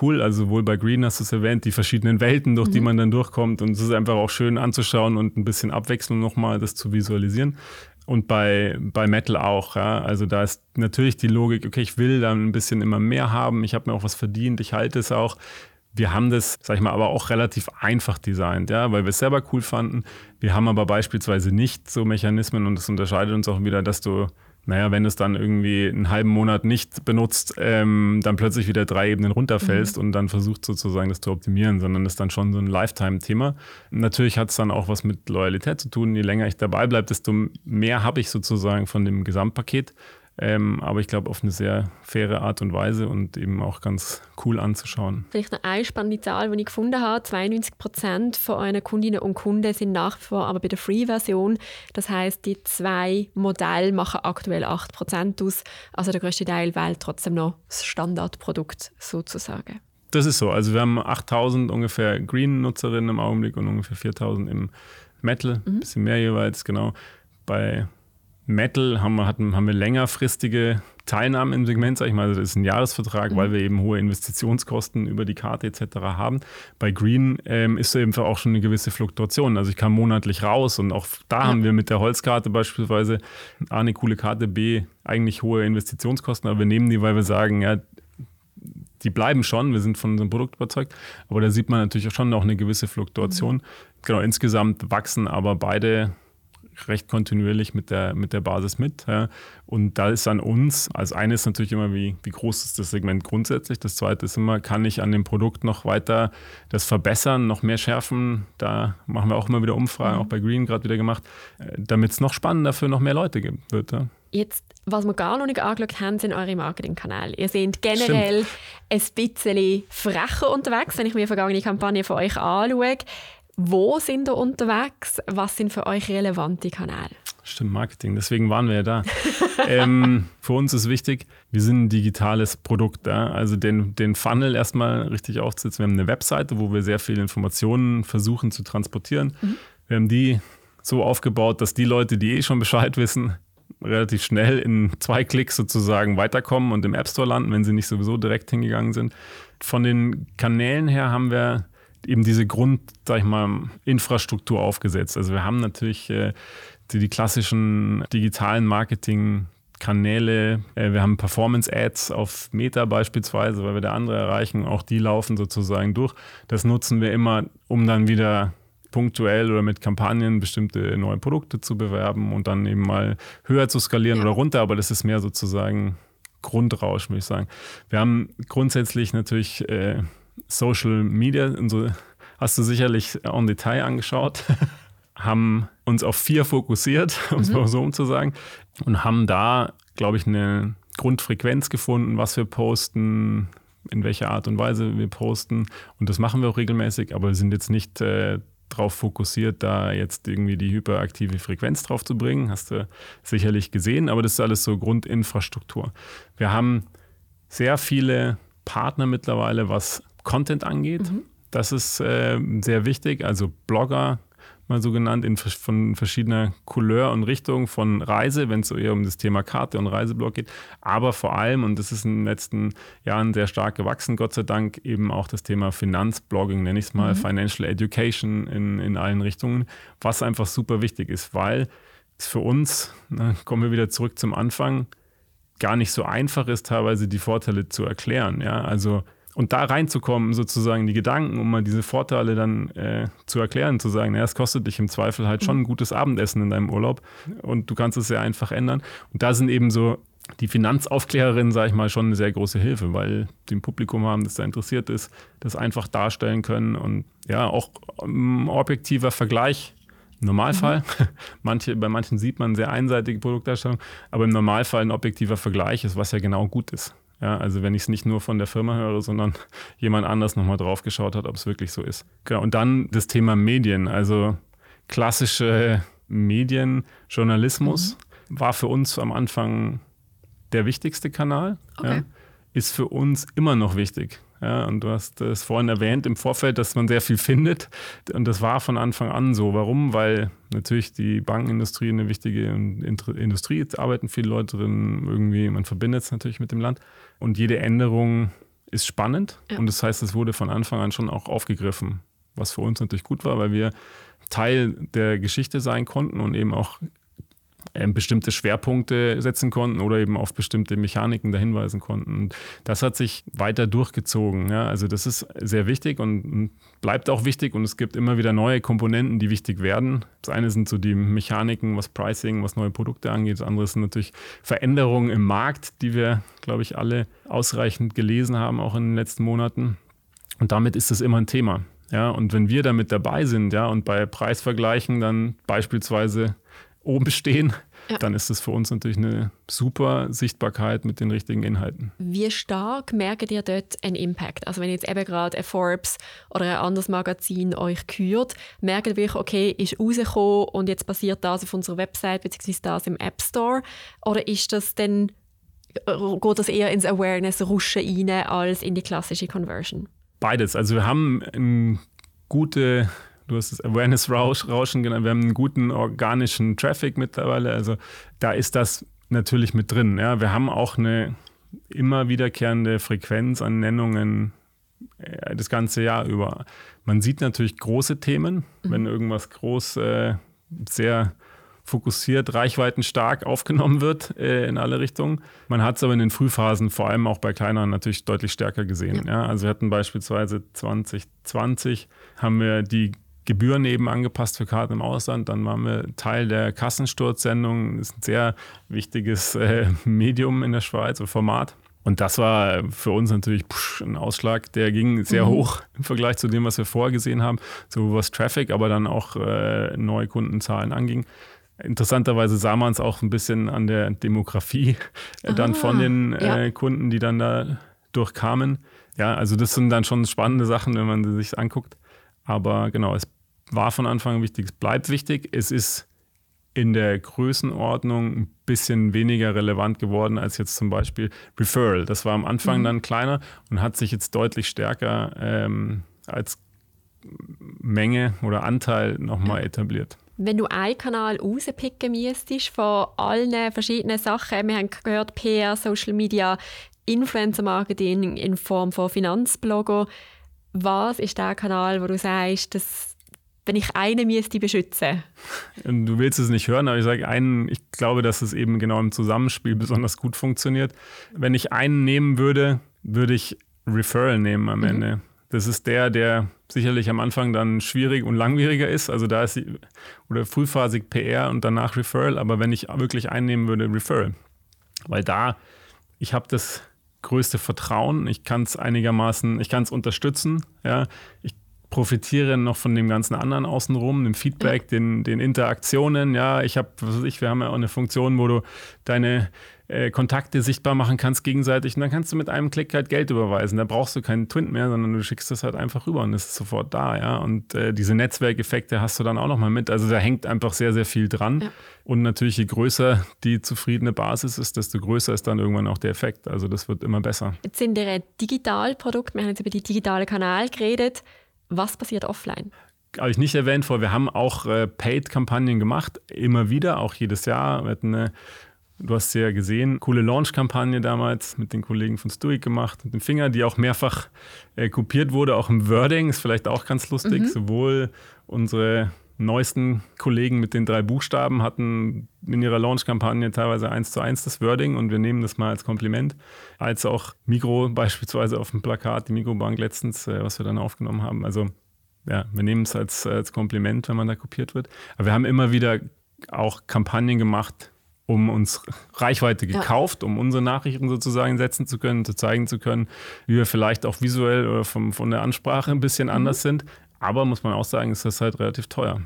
cool, also sowohl bei Green hast du es erwähnt, die verschiedenen Welten, durch mhm. die man dann durchkommt und es ist einfach auch schön anzuschauen und ein bisschen Abwechslung nochmal, das zu visualisieren. Und bei, bei Metal auch. Ja? Also da ist natürlich die Logik, okay, ich will dann ein bisschen immer mehr haben, ich habe mir auch was verdient, ich halte es auch. Wir haben das, sag ich mal, aber auch relativ einfach designt, ja, weil wir es selber cool fanden. Wir haben aber beispielsweise nicht so Mechanismen und das unterscheidet uns auch wieder, dass du, naja, wenn du es dann irgendwie einen halben Monat nicht benutzt, ähm, dann plötzlich wieder drei Ebenen runterfällst mhm. und dann versuchst sozusagen das zu optimieren, sondern das ist dann schon so ein Lifetime-Thema. Natürlich hat es dann auch was mit Loyalität zu tun. Je länger ich dabei bleibe, desto mehr habe ich sozusagen von dem Gesamtpaket. Ähm, aber ich glaube, auf eine sehr faire Art und Weise und eben auch ganz cool anzuschauen. Vielleicht noch eine spannende Zahl, die ich gefunden habe. zweiundneunzig Prozent von euren Kundinnen und Kunden sind nach wie vor aber bei der Free-Version. Das heisst, die zwei Modelle machen aktuell acht Prozent aus. Also der grösste Teil wählt trotzdem noch das Standardprodukt sozusagen. Das ist so. Also wir haben achttausend ungefähr Green-Nutzerinnen im Augenblick und ungefähr viertausend im Metal. Mhm. Ein bisschen mehr jeweils, genau. Bei Metal haben wir, hatten, haben wir längerfristige Teilnahmen im Segment, sag ich mal, also das ist ein Jahresvertrag, mhm. weil wir eben hohe Investitionskosten über die Karte et cetera haben. Bei Green ähm, ist eben auch schon eine gewisse Fluktuation, also ich kann monatlich raus und auch da ja. haben wir mit der Holzkarte beispielsweise A, eine coole Karte, B, eigentlich hohe Investitionskosten, aber wir nehmen die, weil wir sagen, ja, die bleiben schon, wir sind von unserem Produkt überzeugt, aber da sieht man natürlich auch schon noch eine gewisse Fluktuation. Mhm. Genau, insgesamt wachsen aber beide recht kontinuierlich mit der, mit der Basis mit. Ja. Und da ist an uns, als eine ist natürlich immer, wie, wie groß ist das Segment grundsätzlich. Das zweite ist immer, kann ich an dem Produkt noch weiter das verbessern, noch mehr schärfen. Da machen wir auch immer wieder Umfragen, mhm. auch bei Green gerade wieder gemacht, damit es noch spannender für noch mehr Leute gibt, wird. Ja. Jetzt, was wir gar noch nicht angeschaut haben, sind eure Marketingkanäle. Ihr seid generell Stimmt. ein bisschen frecher unterwegs, wenn ich mir die vergangene Kampagne von euch anschaue. Wo sind ihr unterwegs? Was sind für euch relevante Kanäle? Stimmt, Marketing. Deswegen waren wir ja da. ähm, für uns ist wichtig, wir sind ein digitales Produkt. Ja? Also den, den Funnel erstmal richtig aufzusetzen. Wir haben eine Webseite, wo wir sehr viele Informationen versuchen zu transportieren. Mhm. Wir haben die so aufgebaut, dass die Leute, die eh schon Bescheid wissen, relativ schnell in zwei Klicks sozusagen weiterkommen und im App Store landen, wenn sie nicht sowieso direkt hingegangen sind. Von den Kanälen her haben wir eben diese Grund, sag ich mal, Infrastruktur aufgesetzt. Also wir haben natürlich äh, die, die klassischen digitalen Marketingkanäle. Äh, wir haben Performance-Ads auf Meta beispielsweise, weil wir da andere erreichen. Auch die laufen sozusagen durch. Das nutzen wir immer, um dann wieder punktuell oder mit Kampagnen bestimmte neue Produkte zu bewerben und dann eben mal höher zu skalieren ja. oder runter. Aber das ist mehr sozusagen Grundrausch, würde ich sagen. Wir haben grundsätzlich natürlich äh, Social Media, unsere, hast du sicherlich en Detail angeschaut, haben uns auf vier fokussiert, um es mal so umzusagen, und haben da, glaube ich, eine Grundfrequenz gefunden, was wir posten, in welcher Art und Weise wir posten. Und das machen wir auch regelmäßig, aber wir sind jetzt nicht äh, darauf fokussiert, da jetzt irgendwie die hyperaktive Frequenz drauf zu bringen. Hast du sicherlich gesehen, aber das ist alles so Grundinfrastruktur. Wir haben sehr viele Partner mittlerweile, was Content angeht. Mhm. Das ist äh, sehr wichtig. Also Blogger, mal so genannt, in, von verschiedener Couleur und Richtung, von Reise, wenn es so eher um das Thema Karte und Reiseblog geht. Aber vor allem, und das ist in den letzten Jahren sehr stark gewachsen, Gott sei Dank, eben auch das Thema Finanzblogging, nenne ich es mal, mhm. Financial Education in, in allen Richtungen, was einfach super wichtig ist, weil es für uns, na, kommen wir wieder zurück zum Anfang, gar nicht so einfach ist, teilweise die Vorteile zu erklären. Ja? Also, und da reinzukommen, sozusagen die Gedanken, um mal diese Vorteile dann äh, zu erklären, zu sagen, naja, es kostet dich im Zweifel halt schon ein gutes Abendessen in deinem Urlaub und du kannst es sehr einfach ändern. Und da sind eben so die Finanzaufklärerinnen, sage ich mal, schon eine sehr große Hilfe, weil die ein Publikum haben, das da interessiert ist, das einfach darstellen können und ja, auch ein objektiver Vergleich. Normalfall, mhm. Manche, bei manchen sieht man sehr einseitige Produktdarstellung, aber im Normalfall ein objektiver Vergleich ist, was ja genau gut ist. Ja, also wenn ich es nicht nur von der Firma höre, sondern jemand anders nochmal drauf geschaut hat, ob es wirklich so ist. Genau. Und dann das Thema Medien, also klassische Medien, Journalismus mhm. war für uns am Anfang der wichtigste Kanal, okay. ja, ist für uns immer noch wichtig. Ja, und du hast es vorhin erwähnt im Vorfeld, dass man sehr viel findet. Und das war von Anfang an so. Warum? Weil natürlich die Bankenindustrie eine wichtige Industrie ist. Arbeiten viele Leute drin. Irgendwie, man verbindet es natürlich mit dem Land. Und jede Änderung ist spannend. Ja. Und das heißt, es wurde von Anfang an schon auch aufgegriffen. Was für uns natürlich gut war, weil wir Teil der Geschichte sein konnten und eben auch bestimmte Schwerpunkte setzen konnten oder eben auf bestimmte Mechaniken da hinweisen konnten. Und das hat sich weiter durchgezogen. Ja? Also das ist sehr wichtig und bleibt auch wichtig und es gibt immer wieder neue Komponenten, die wichtig werden. Das eine sind so die Mechaniken, was Pricing, was neue Produkte angeht. Das andere sind natürlich Veränderungen im Markt, die wir, glaube ich, alle ausreichend gelesen haben, auch in den letzten Monaten. Und damit ist das immer ein Thema. Ja? Und wenn wir damit dabei sind ja, und bei Preisvergleichen dann beispielsweise oben stehen, ja. dann ist das für uns natürlich eine super Sichtbarkeit mit den richtigen Inhalten. Wie stark merkt ihr dort einen Impact? Also wenn jetzt eben gerade ein Forbes oder ein anderes Magazin euch kürt, merkt ihr wirklich, okay, ist rausgekommen und jetzt passiert das auf unserer Website bzw. das im App Store? Oder ist das dann, geht das eher ins Awareness-Rutschen rein als in die klassische Conversion? Beides. Also wir haben eine gute... Du hast das Awareness-Rauschen genannt. Wir haben einen guten organischen Traffic mittlerweile. Also da ist das natürlich mit drin. Ja. Wir haben auch eine immer wiederkehrende Frequenz an Nennungen das ganze Jahr über. Man sieht natürlich große Themen, mhm. wenn irgendwas groß, äh, sehr fokussiert, reichweitenstark aufgenommen wird äh, in alle Richtungen. Man hat es aber in den Frühphasen, vor allem auch bei kleineren, natürlich deutlich stärker gesehen. Ja. Ja. Also wir hatten beispielsweise zwanzig zwanzig, haben wir die Gebühren eben angepasst für Karten im Ausland. Dann waren wir Teil der Kassensturzsendung. Das ist ein sehr wichtiges äh, Medium in der Schweiz, ein Format. Und das war für uns natürlich psch, ein Ausschlag, der ging sehr mhm. hoch im Vergleich zu dem, was wir vorher gesehen haben. So was Traffic, aber dann auch äh, neue Kundenzahlen anging. Interessanterweise sah man es auch ein bisschen an der Demografie äh, ah, dann von den äh, ja. Kunden, die dann da durchkamen. Ja, also das sind dann schon spannende Sachen, wenn man sie sich anguckt. Aber genau, es war von Anfang an wichtig, es bleibt wichtig. Es ist in der Größenordnung ein bisschen weniger relevant geworden als jetzt zum Beispiel Referral. Das war am Anfang mhm. dann kleiner und hat sich jetzt deutlich stärker ähm, als Menge oder Anteil nochmal etabliert. Wenn du einen Kanal rauspicken müsstest von allen verschiedenen Sachen, wir haben gehört, P R, Social Media, Influencer-Marketing in Form von Finanzblogger, was ist der Kanal, wo du sagst, dass wenn ich einen müsste beschützen? Du willst es nicht hören, aber ich sage einen, ich glaube, dass es eben genau im Zusammenspiel besonders gut funktioniert. Wenn ich einen nehmen würde, würde ich Referral nehmen am mhm. Ende. Das ist der, der sicherlich am Anfang dann schwierig und langwieriger ist. Also da ist die, oder frühphasig P R und danach Referral. Aber wenn ich wirklich einen nehmen würde, Referral. Weil da, ich habe das größte Vertrauen. Ich kann es einigermaßen, ich kann es unterstützen. Ja, ich profitiere noch von dem ganzen anderen außenrum, dem Feedback, den, den Interaktionen. Ja, ich habe, was weiß ich, wir haben ja auch eine Funktion, wo du deine äh, Kontakte sichtbar machen kannst gegenseitig und dann kannst du mit einem Klick halt Geld überweisen. Da brauchst du keinen Twint mehr, sondern du schickst das halt einfach rüber und es ist sofort da. Ja, und äh, diese Netzwerkeffekte hast du dann auch nochmal mit. Also da hängt einfach sehr, sehr viel dran. Ja. Und natürlich, je größer die zufriedene Basis ist, desto größer ist dann irgendwann auch der Effekt. Also das wird immer besser. Jetzt sind wir ein Digitalprodukt. Wir haben jetzt über die digitalen Kanäle geredet. Was passiert offline? Habe ich nicht erwähnt vorher. Wir haben auch äh, Paid-Kampagnen gemacht, immer wieder, auch jedes Jahr. Wir hatten eine, du hast es ja gesehen, coole Launch-Kampagne damals mit den Kollegen von Stuik gemacht, mit dem Finger, die auch mehrfach äh, kopiert wurde, auch im Wording, ist vielleicht auch ganz lustig. Mhm. Sowohl unsere neuesten Kollegen mit den drei Buchstaben hatten in ihrer Launch-Kampagne teilweise eins zu eins das Wording und wir nehmen das mal als Kompliment, als auch Migro beispielsweise auf dem Plakat, die Migrobank letztens, was wir dann aufgenommen haben. Also ja, wir nehmen es als, als Kompliment, wenn man da kopiert wird. Aber wir haben immer wieder auch Kampagnen gemacht, um uns Reichweite gekauft, ja. um unsere Nachrichten sozusagen setzen zu können, zu zeigen zu können, wie wir vielleicht auch visuell oder vom, von der Ansprache ein bisschen mhm. anders sind. Aber muss man auch sagen, ist das halt relativ teuer.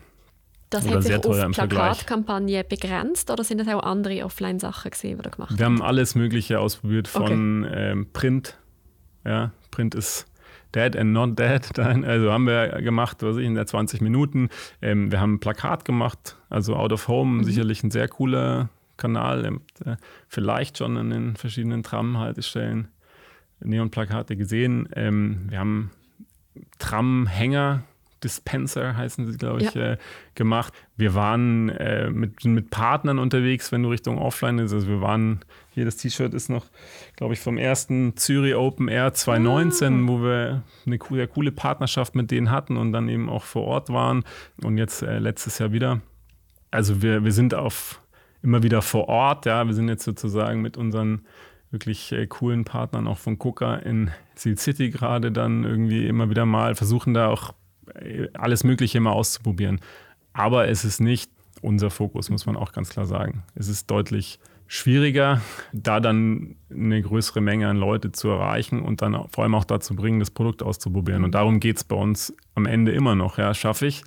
Das oder hat sich sehr teuer auf im Plakatkampagne begrenzt oder sind das auch andere Offline-Sachen gesehen, die du gemacht hast? Wir haben alles Mögliche ausprobiert von okay. ähm, Print. Ja, Print ist dead and not dead. Also haben wir gemacht, was weiß ich, in der zwanzig Minuten. Ähm, wir haben ein Plakat gemacht, also Out of Home, mhm. sicherlich ein sehr cooler Kanal. Äh, vielleicht schon an den verschiedenen Tram-Haltestellen Neon-Plakate gesehen. Ähm, wir haben Tram-Hänger, Dispenser heißen sie, glaube ich, ja. äh, gemacht. Wir waren äh, mit, mit Partnern unterwegs, wenn du Richtung Offline ist. Also wir waren, hier das T-Shirt ist noch, glaube ich, vom ersten Zürich Open Air zwanzig neunzehn, mhm. wo wir eine coole, coole Partnerschaft mit denen hatten und dann eben auch vor Ort waren und jetzt äh, letztes Jahr wieder. Also wir, wir sind auf immer wieder vor Ort, ja, wir sind jetzt sozusagen mit unseren wirklich äh, coolen Partnern auch von Coca in Seal City gerade dann irgendwie immer wieder mal, versuchen da auch äh, alles Mögliche mal auszuprobieren. Aber es ist nicht unser Fokus, muss man auch ganz klar sagen. Es ist deutlich schwieriger, da dann eine größere Menge an Leute zu erreichen und dann vor allem auch dazu bringen, das Produkt auszuprobieren. Und darum geht es bei uns am Ende immer noch. Ja, schaffe ich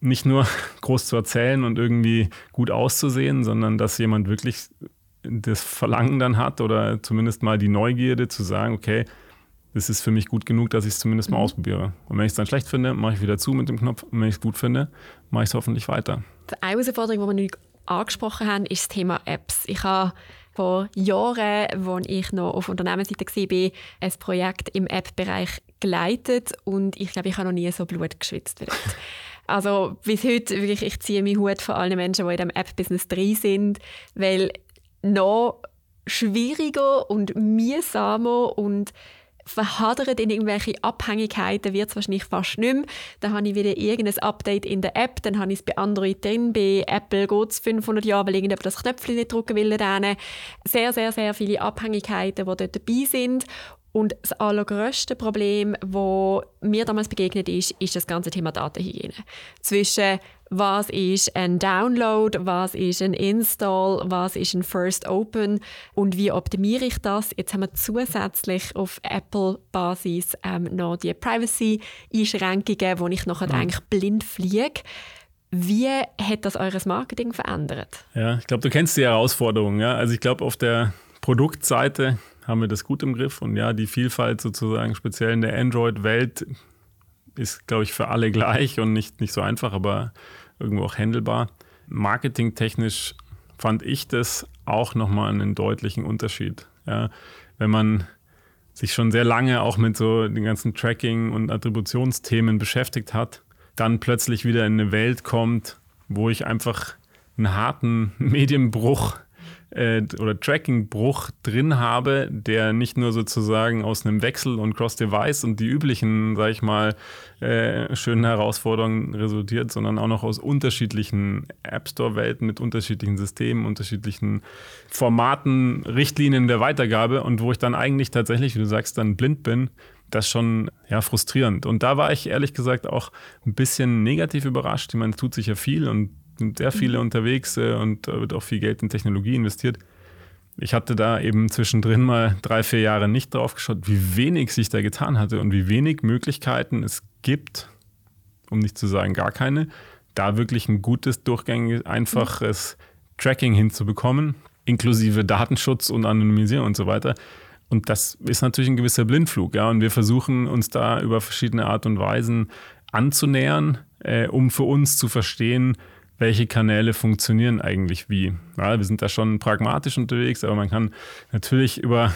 nicht nur groß zu erzählen und irgendwie gut auszusehen, sondern dass jemand wirklich das Verlangen dann hat oder zumindest mal die Neugierde zu sagen, okay, das ist für mich gut genug, dass ich es zumindest mal mhm. ausprobiere. Und wenn ich es dann schlecht finde, mache ich wieder zu mit dem Knopf. Und wenn ich es gut finde, mache ich es hoffentlich weiter. Die eine Herausforderung, die wir nicht angesprochen haben, ist das Thema Apps. Ich habe vor Jahren, als ich noch auf Unternehmensseite war, ein Projekt im App-Bereich geleitet und ich glaube, ich habe noch nie so Blut geschwitzt wie jetzt. Also bis heute, wirklich, ich ziehe meinen Hut vor allen Menschen, die in diesem App-Business drin sind, weil noch schwieriger und mühsamer und verhadert in irgendwelche Abhängigkeiten wird es wahrscheinlich fast nicht mehr. Dann habe ich wieder irgendein Update in der App, dann habe ich es bei Android drin, bei Apple geht es fünfhundert Jahre, weil irgendjemand das Knöpfchen nicht drücken will. Sehr, sehr, sehr viele Abhängigkeiten, die dort dabei sind. Und das allergrößte Problem, das mir damals begegnet ist, ist das ganze Thema Datenhygiene. Zwischen was ist ein Download, was ist ein Install, was ist ein First Open und wie optimiere ich das? Jetzt haben wir zusätzlich auf Apple-Basis ähm, noch die Privacy-Einschränkungen, wo ich nachher ja. eigentlich blind fliege. Wie hat das eures Marketing verändert? Ja, ich glaube, du kennst die Herausforderungen. Ja? Also ich glaube, auf der Produktseite haben wir das gut im Griff und ja, die Vielfalt sozusagen speziell in der Android-Welt ist, glaube ich, für alle gleich und nicht, nicht so einfach, aber irgendwo auch handelbar. Marketingtechnisch fand ich das auch nochmal einen deutlichen Unterschied. Ja, wenn man sich schon sehr lange auch mit so den ganzen Tracking- und Attributionsthemen beschäftigt hat, dann plötzlich wieder in eine Welt kommt, wo ich einfach einen harten Medienbruch äh, oder Trackingbruch drin habe, der nicht nur sozusagen aus einem Wechsel und Cross-Device und die üblichen, sag ich mal, äh, schönen Herausforderungen resultiert, sondern auch noch aus unterschiedlichen App-Store-Welten mit unterschiedlichen Systemen, unterschiedlichen Formaten, Richtlinien der Weitergabe und wo ich dann eigentlich tatsächlich, wie du sagst, dann blind bin. Das schon ja, frustrierend. Und da war ich ehrlich gesagt auch ein bisschen negativ überrascht. Ich meine, es tut sich ja viel und sind sehr viele unterwegs und da wird auch viel Geld in Technologie investiert. Ich hatte da eben zwischendrin mal drei, vier Jahre nicht drauf geschaut, wie wenig sich da getan hatte und wie wenig Möglichkeiten es gibt, um nicht zu sagen gar keine, da wirklich ein gutes, durchgängiges, einfaches Tracking hinzubekommen, inklusive Datenschutz und Anonymisierung und so weiter. Und das ist natürlich ein gewisser Blindflug, ja. Und wir versuchen uns da über verschiedene Art und Weisen anzunähern, äh, um für uns zu verstehen, welche Kanäle funktionieren eigentlich wie. Ja, wir sind da schon pragmatisch unterwegs, aber man kann natürlich über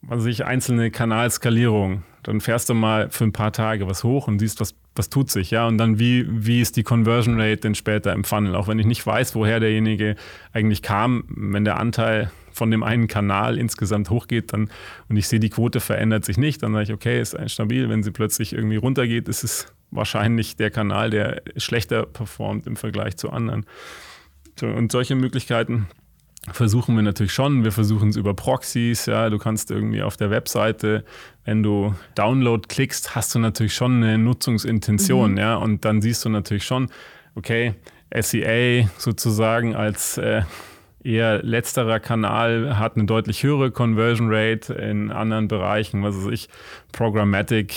was weiß ich, einzelne Kanalskalierungen, dann fährst du mal für ein paar Tage was hoch und siehst, was, was tut sich, ja. Und dann, wie, wie ist die Conversion Rate denn später im Funnel? Auch wenn ich nicht weiß, woher derjenige eigentlich kam, wenn der Anteil von dem einen Kanal insgesamt hochgeht, dann und ich sehe, die Quote verändert sich nicht, dann sage ich, okay, ist stabil. Wenn sie plötzlich irgendwie runtergeht, ist es wahrscheinlich der Kanal, der schlechter performt im Vergleich zu anderen. Und solche Möglichkeiten versuchen wir natürlich schon. Wir versuchen es über Proxys. Ja, du kannst irgendwie auf der Webseite, wenn du Download klickst, hast du natürlich schon eine Nutzungsintention. Mhm. Ja, und dann siehst du natürlich schon, okay, S E A sozusagen als äh, eher letzterer Kanal hat eine deutlich höhere Conversion Rate in anderen Bereichen, was weiß ich, Programmatic,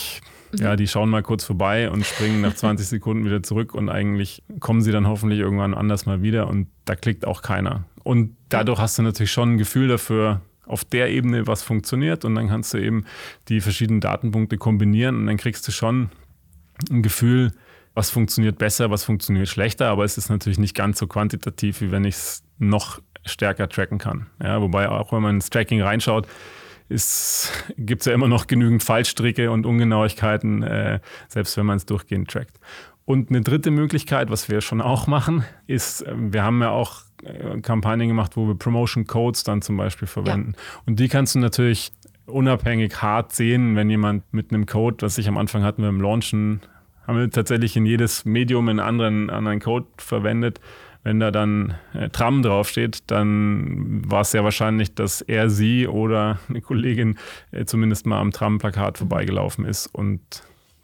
ja, die schauen mal kurz vorbei und springen nach zwanzig Sekunden wieder zurück und eigentlich kommen sie dann hoffentlich irgendwann anders mal wieder und da klickt auch keiner. Und dadurch hast du natürlich schon ein Gefühl dafür, auf der Ebene was funktioniert und dann kannst du eben die verschiedenen Datenpunkte kombinieren und dann kriegst du schon ein Gefühl, was funktioniert besser, was funktioniert schlechter, aber es ist natürlich nicht ganz so quantitativ, wie wenn ich es noch stärker tracken kann. Ja, wobei auch wenn man ins Tracking reinschaut, gibt es ja immer noch genügend Fallstricke und Ungenauigkeiten, äh, selbst wenn man es durchgehend trackt. Und eine dritte Möglichkeit, was wir schon auch machen, ist, wir haben ja auch Kampagnen gemacht, wo wir Promotion Codes dann zum Beispiel verwenden. Ja. Und die kannst du natürlich unabhängig hart sehen, wenn jemand mit einem Code, was ich am Anfang hatten beim Launchen, haben wir tatsächlich in jedes Medium einen anderen, anderen Code verwendet. Wenn da dann äh, Tram draufsteht, dann war es sehr wahrscheinlich, dass er, sie oder eine Kollegin äh, zumindest mal am Tram-Plakat vorbeigelaufen ist und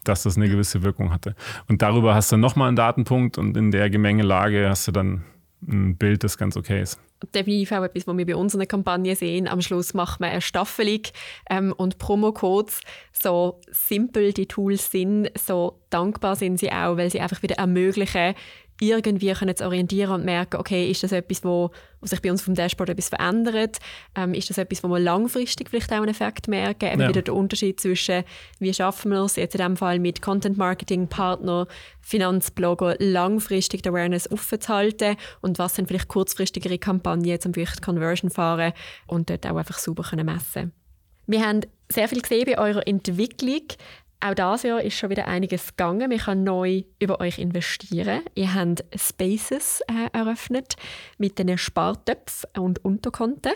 dass das eine gewisse Wirkung hatte. Und darüber hast du nochmal einen Datenpunkt und in der Gemengelage hast du dann ein Bild, das ganz okay ist. Definitiv auch etwas, was wir bei unserer Kampagne sehen. Am Schluss macht man eine Staffelung ähm, und Promo-Codes. So simpel die Tools sind, so dankbar sind sie auch, weil sie einfach wieder ermöglichen, irgendwie können zu orientieren und merken, okay, ist das etwas, wo, wo sich bei uns vom Dashboard etwas verändert? Ähm, ist das etwas, wo wir langfristig vielleicht auch einen Effekt merken? Eben ja. Wieder der Unterschied zwischen, wie schaffen wir es jetzt in diesem Fall mit Content-Marketing, Partner, Finanzblogger, langfristig die Awareness offen zu halten und was sind vielleicht kurzfristigere Kampagnen, zum Beispiel Conversion fahren und dort auch einfach sauber können messen. Wir haben sehr viel gesehen bei eurer Entwicklung. Auch dieses Jahr ist schon wieder einiges gegangen. Man kann neu über euch investieren. Ihr habt Spaces äh, eröffnet mit den Spartöpfen und Unterkonten.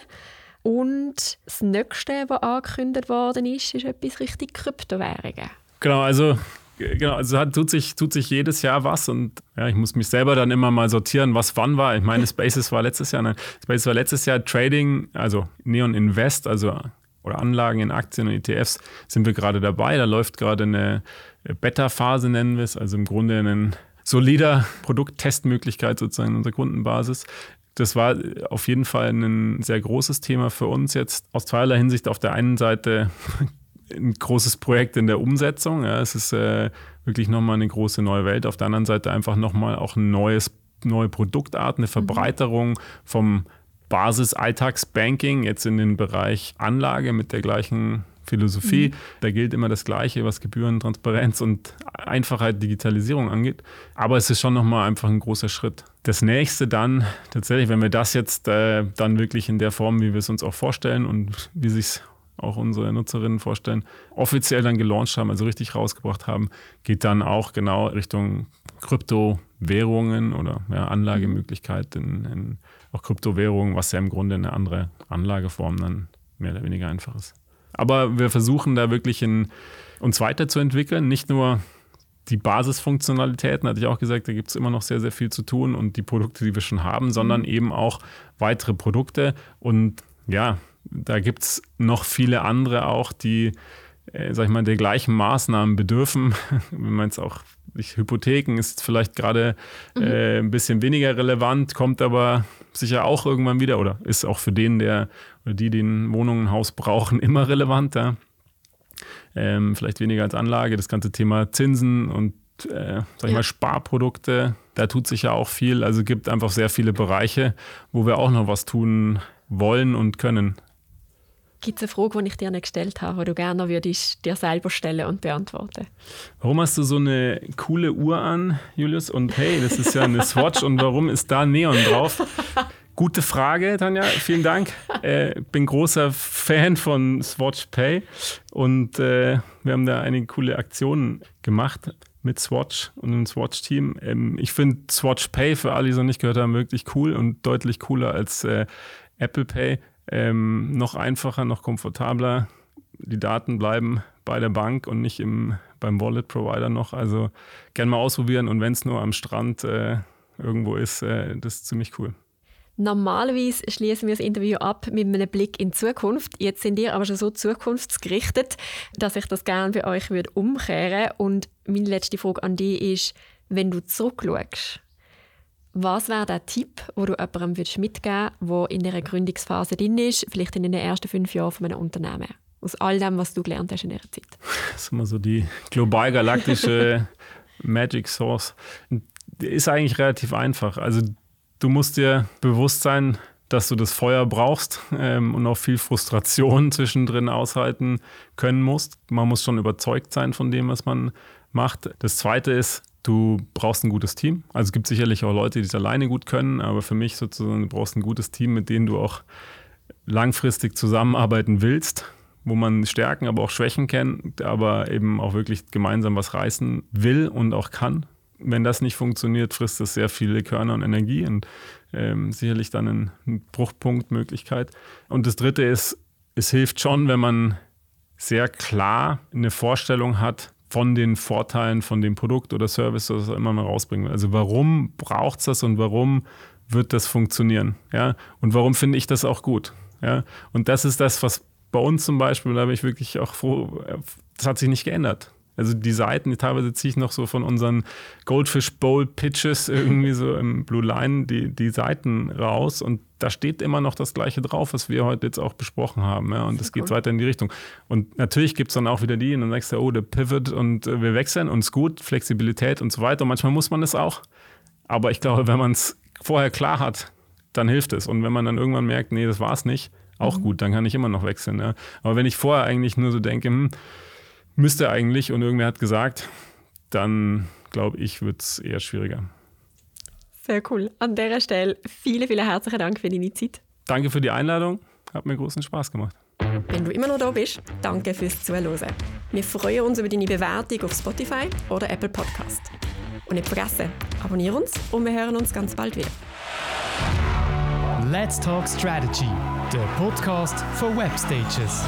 Und das Nächste, was angekündigt worden ist, ist etwas richtig Kryptowährungen. Genau, also, genau, also tut, sich, tut sich jedes Jahr was. Und ja, ich muss mich selber dann immer mal sortieren, was wann war. Ich meine, Spaces war letztes Jahr. Nein, Spaces war letztes Jahr Trading, also Neon Invest, also oder Anlagen in Aktien und E T Fs sind wir gerade dabei. Da läuft gerade eine Beta-Phase, nennen wir es. Also im Grunde ein solider Produkttestmöglichkeit sozusagen in unserer Kundenbasis. Das war auf jeden Fall ein sehr großes Thema für uns jetzt. Aus zweierlei Hinsicht, auf der einen Seite ein großes Projekt in der Umsetzung. Ja, es ist äh, wirklich nochmal eine große neue Welt. Auf der anderen Seite einfach nochmal auch ein neues, neue Produktart, eine Verbreiterung vom Basis-Alltagsbanking jetzt in den Bereich Anlage mit der gleichen Philosophie. Mhm. Da gilt immer das Gleiche, was Gebühren, Transparenz und Einfachheit, Digitalisierung angeht. Aber es ist schon nochmal einfach ein großer Schritt. Das nächste dann tatsächlich, wenn wir das jetzt äh, dann wirklich in der Form, wie wir es uns auch vorstellen und wie sich es auch unsere Nutzerinnen vorstellen, offiziell dann gelauncht haben, also richtig rausgebracht haben, geht dann auch genau Richtung Kryptowährungen oder ja, Anlagemöglichkeiten in, in auch Kryptowährungen, was ja im Grunde eine andere Anlageform dann mehr oder weniger einfach ist. Aber wir versuchen da wirklich in, uns weiterzuentwickeln, nicht nur die Basisfunktionalitäten, hatte ich auch gesagt, da gibt es immer noch sehr, sehr viel zu tun und die Produkte, die wir schon haben, sondern eben auch weitere Produkte. Und ja, da gibt es noch viele andere auch, die, äh, sag ich mal, der gleichen Maßnahmen bedürfen. Wenn man jetzt auch, ich, Hypotheken ist vielleicht gerade äh, ein bisschen weniger relevant, kommt aber sicher auch irgendwann wieder oder ist auch für den, der oder die, den Wohnungen, Haus brauchen, immer relevanter. Ähm, vielleicht weniger als Anlage, das ganze Thema Zinsen und äh, sag ich ja. mal Sparprodukte, da tut sich ja auch viel. Also es gibt einfach sehr viele Bereiche, wo wir auch noch was tun wollen und können. Gibt es eine Frage, die ich dir nicht gestellt habe, die du gerne würdest dir selber stellen und beantworten? Warum hast du so eine coole Uhr an, Julius? Und hey, das ist ja eine Swatch und warum ist da Neon drauf? Gute Frage, Tanja. Vielen Dank. Ich äh, bin großer Fan von Swatch Pay und äh, wir haben da einige coole Aktionen gemacht mit Swatch und dem Swatch-Team. Ähm, ich finde Swatch Pay, für alle, die es noch nicht gehört haben, wirklich cool und deutlich cooler als äh, Apple Pay. Ähm, noch einfacher, noch komfortabler. Die Daten bleiben bei der Bank und nicht im, beim Wallet-Provider noch. Also gerne mal ausprobieren und wenn es nur am Strand äh, irgendwo ist, äh, das ist ziemlich cool. Normalerweise schließen wir das Interview ab mit einem Blick in die Zukunft. Jetzt sind ihr aber schon so zukunftsgerichtet, dass ich das gerne bei euch würde umkehren. Und meine letzte Frage an dich ist, wenn du zurückschaust, was wäre der Tipp, den du jemandem mitgeben würdest, der in einer Gründungsphase drin ist, vielleicht in den ersten fünf Jahren von einem Unternehmen? Aus all dem, was du gelernt hast in dieser Zeit. Das ist immer so die global-galaktische Magic Source. Ist eigentlich relativ einfach. Also du musst dir bewusst sein, dass du das Feuer brauchst ähm, und auch viel Frustration zwischendrin aushalten können musst. Man muss schon überzeugt sein von dem, was man macht. Das Zweite ist, du brauchst ein gutes Team. Also es gibt sicherlich auch Leute, die es alleine gut können, aber für mich sozusagen, du brauchst ein gutes Team, mit dem du auch langfristig zusammenarbeiten willst, wo man Stärken, aber auch Schwächen kennt, aber eben auch wirklich gemeinsam was reißen will und auch kann. Wenn das nicht funktioniert, frisst das sehr viele Körner und Energie und ähm, sicherlich dann eine Bruchpunktmöglichkeit. Und das Dritte ist, es hilft schon, wenn man sehr klar eine Vorstellung hat von den Vorteilen von dem Produkt oder Service, das er immer mal rausbringen will. Also warum braucht es das und warum wird das funktionieren? Ja? Und warum finde ich das auch gut? Ja? Und das ist das, was bei uns zum Beispiel, da bin ich wirklich auch froh, das hat sich nicht geändert. Also die Seiten, die teilweise ziehe ich noch so von unseren Goldfish Bowl Pitches irgendwie so im Blue Line die, die Seiten raus und da steht immer noch das Gleiche drauf, was wir heute jetzt auch besprochen haben. Ja, und das geht weiter in die Richtung. Und natürlich gibt es dann auch wieder die und dann sagst du, oh, der Pivot und wir wechseln uns gut, Flexibilität und so weiter. Und manchmal muss man das auch. Aber ich glaube, wenn man es vorher klar hat, dann hilft es. Und wenn man dann irgendwann merkt, nee, das war es nicht, auch mhm. gut, dann kann ich immer noch wechseln. Ja. Aber wenn ich vorher eigentlich nur so denke, hm, müsste eigentlich und irgendwer hat gesagt, dann glaube ich, wird es eher schwieriger. Sehr cool. An dieser Stelle vielen, vielen herzlichen Dank für deine Zeit. Danke für die Einladung. Hat mir großen Spaß gemacht. Wenn du immer noch da bist, danke fürs Zuhören. Wir freuen uns über deine Bewertung auf Spotify oder Apple Podcast. Und nicht vergessen, abonniere uns und wir hören uns ganz bald wieder. Let's Talk Strategy, der Podcast von Webstages.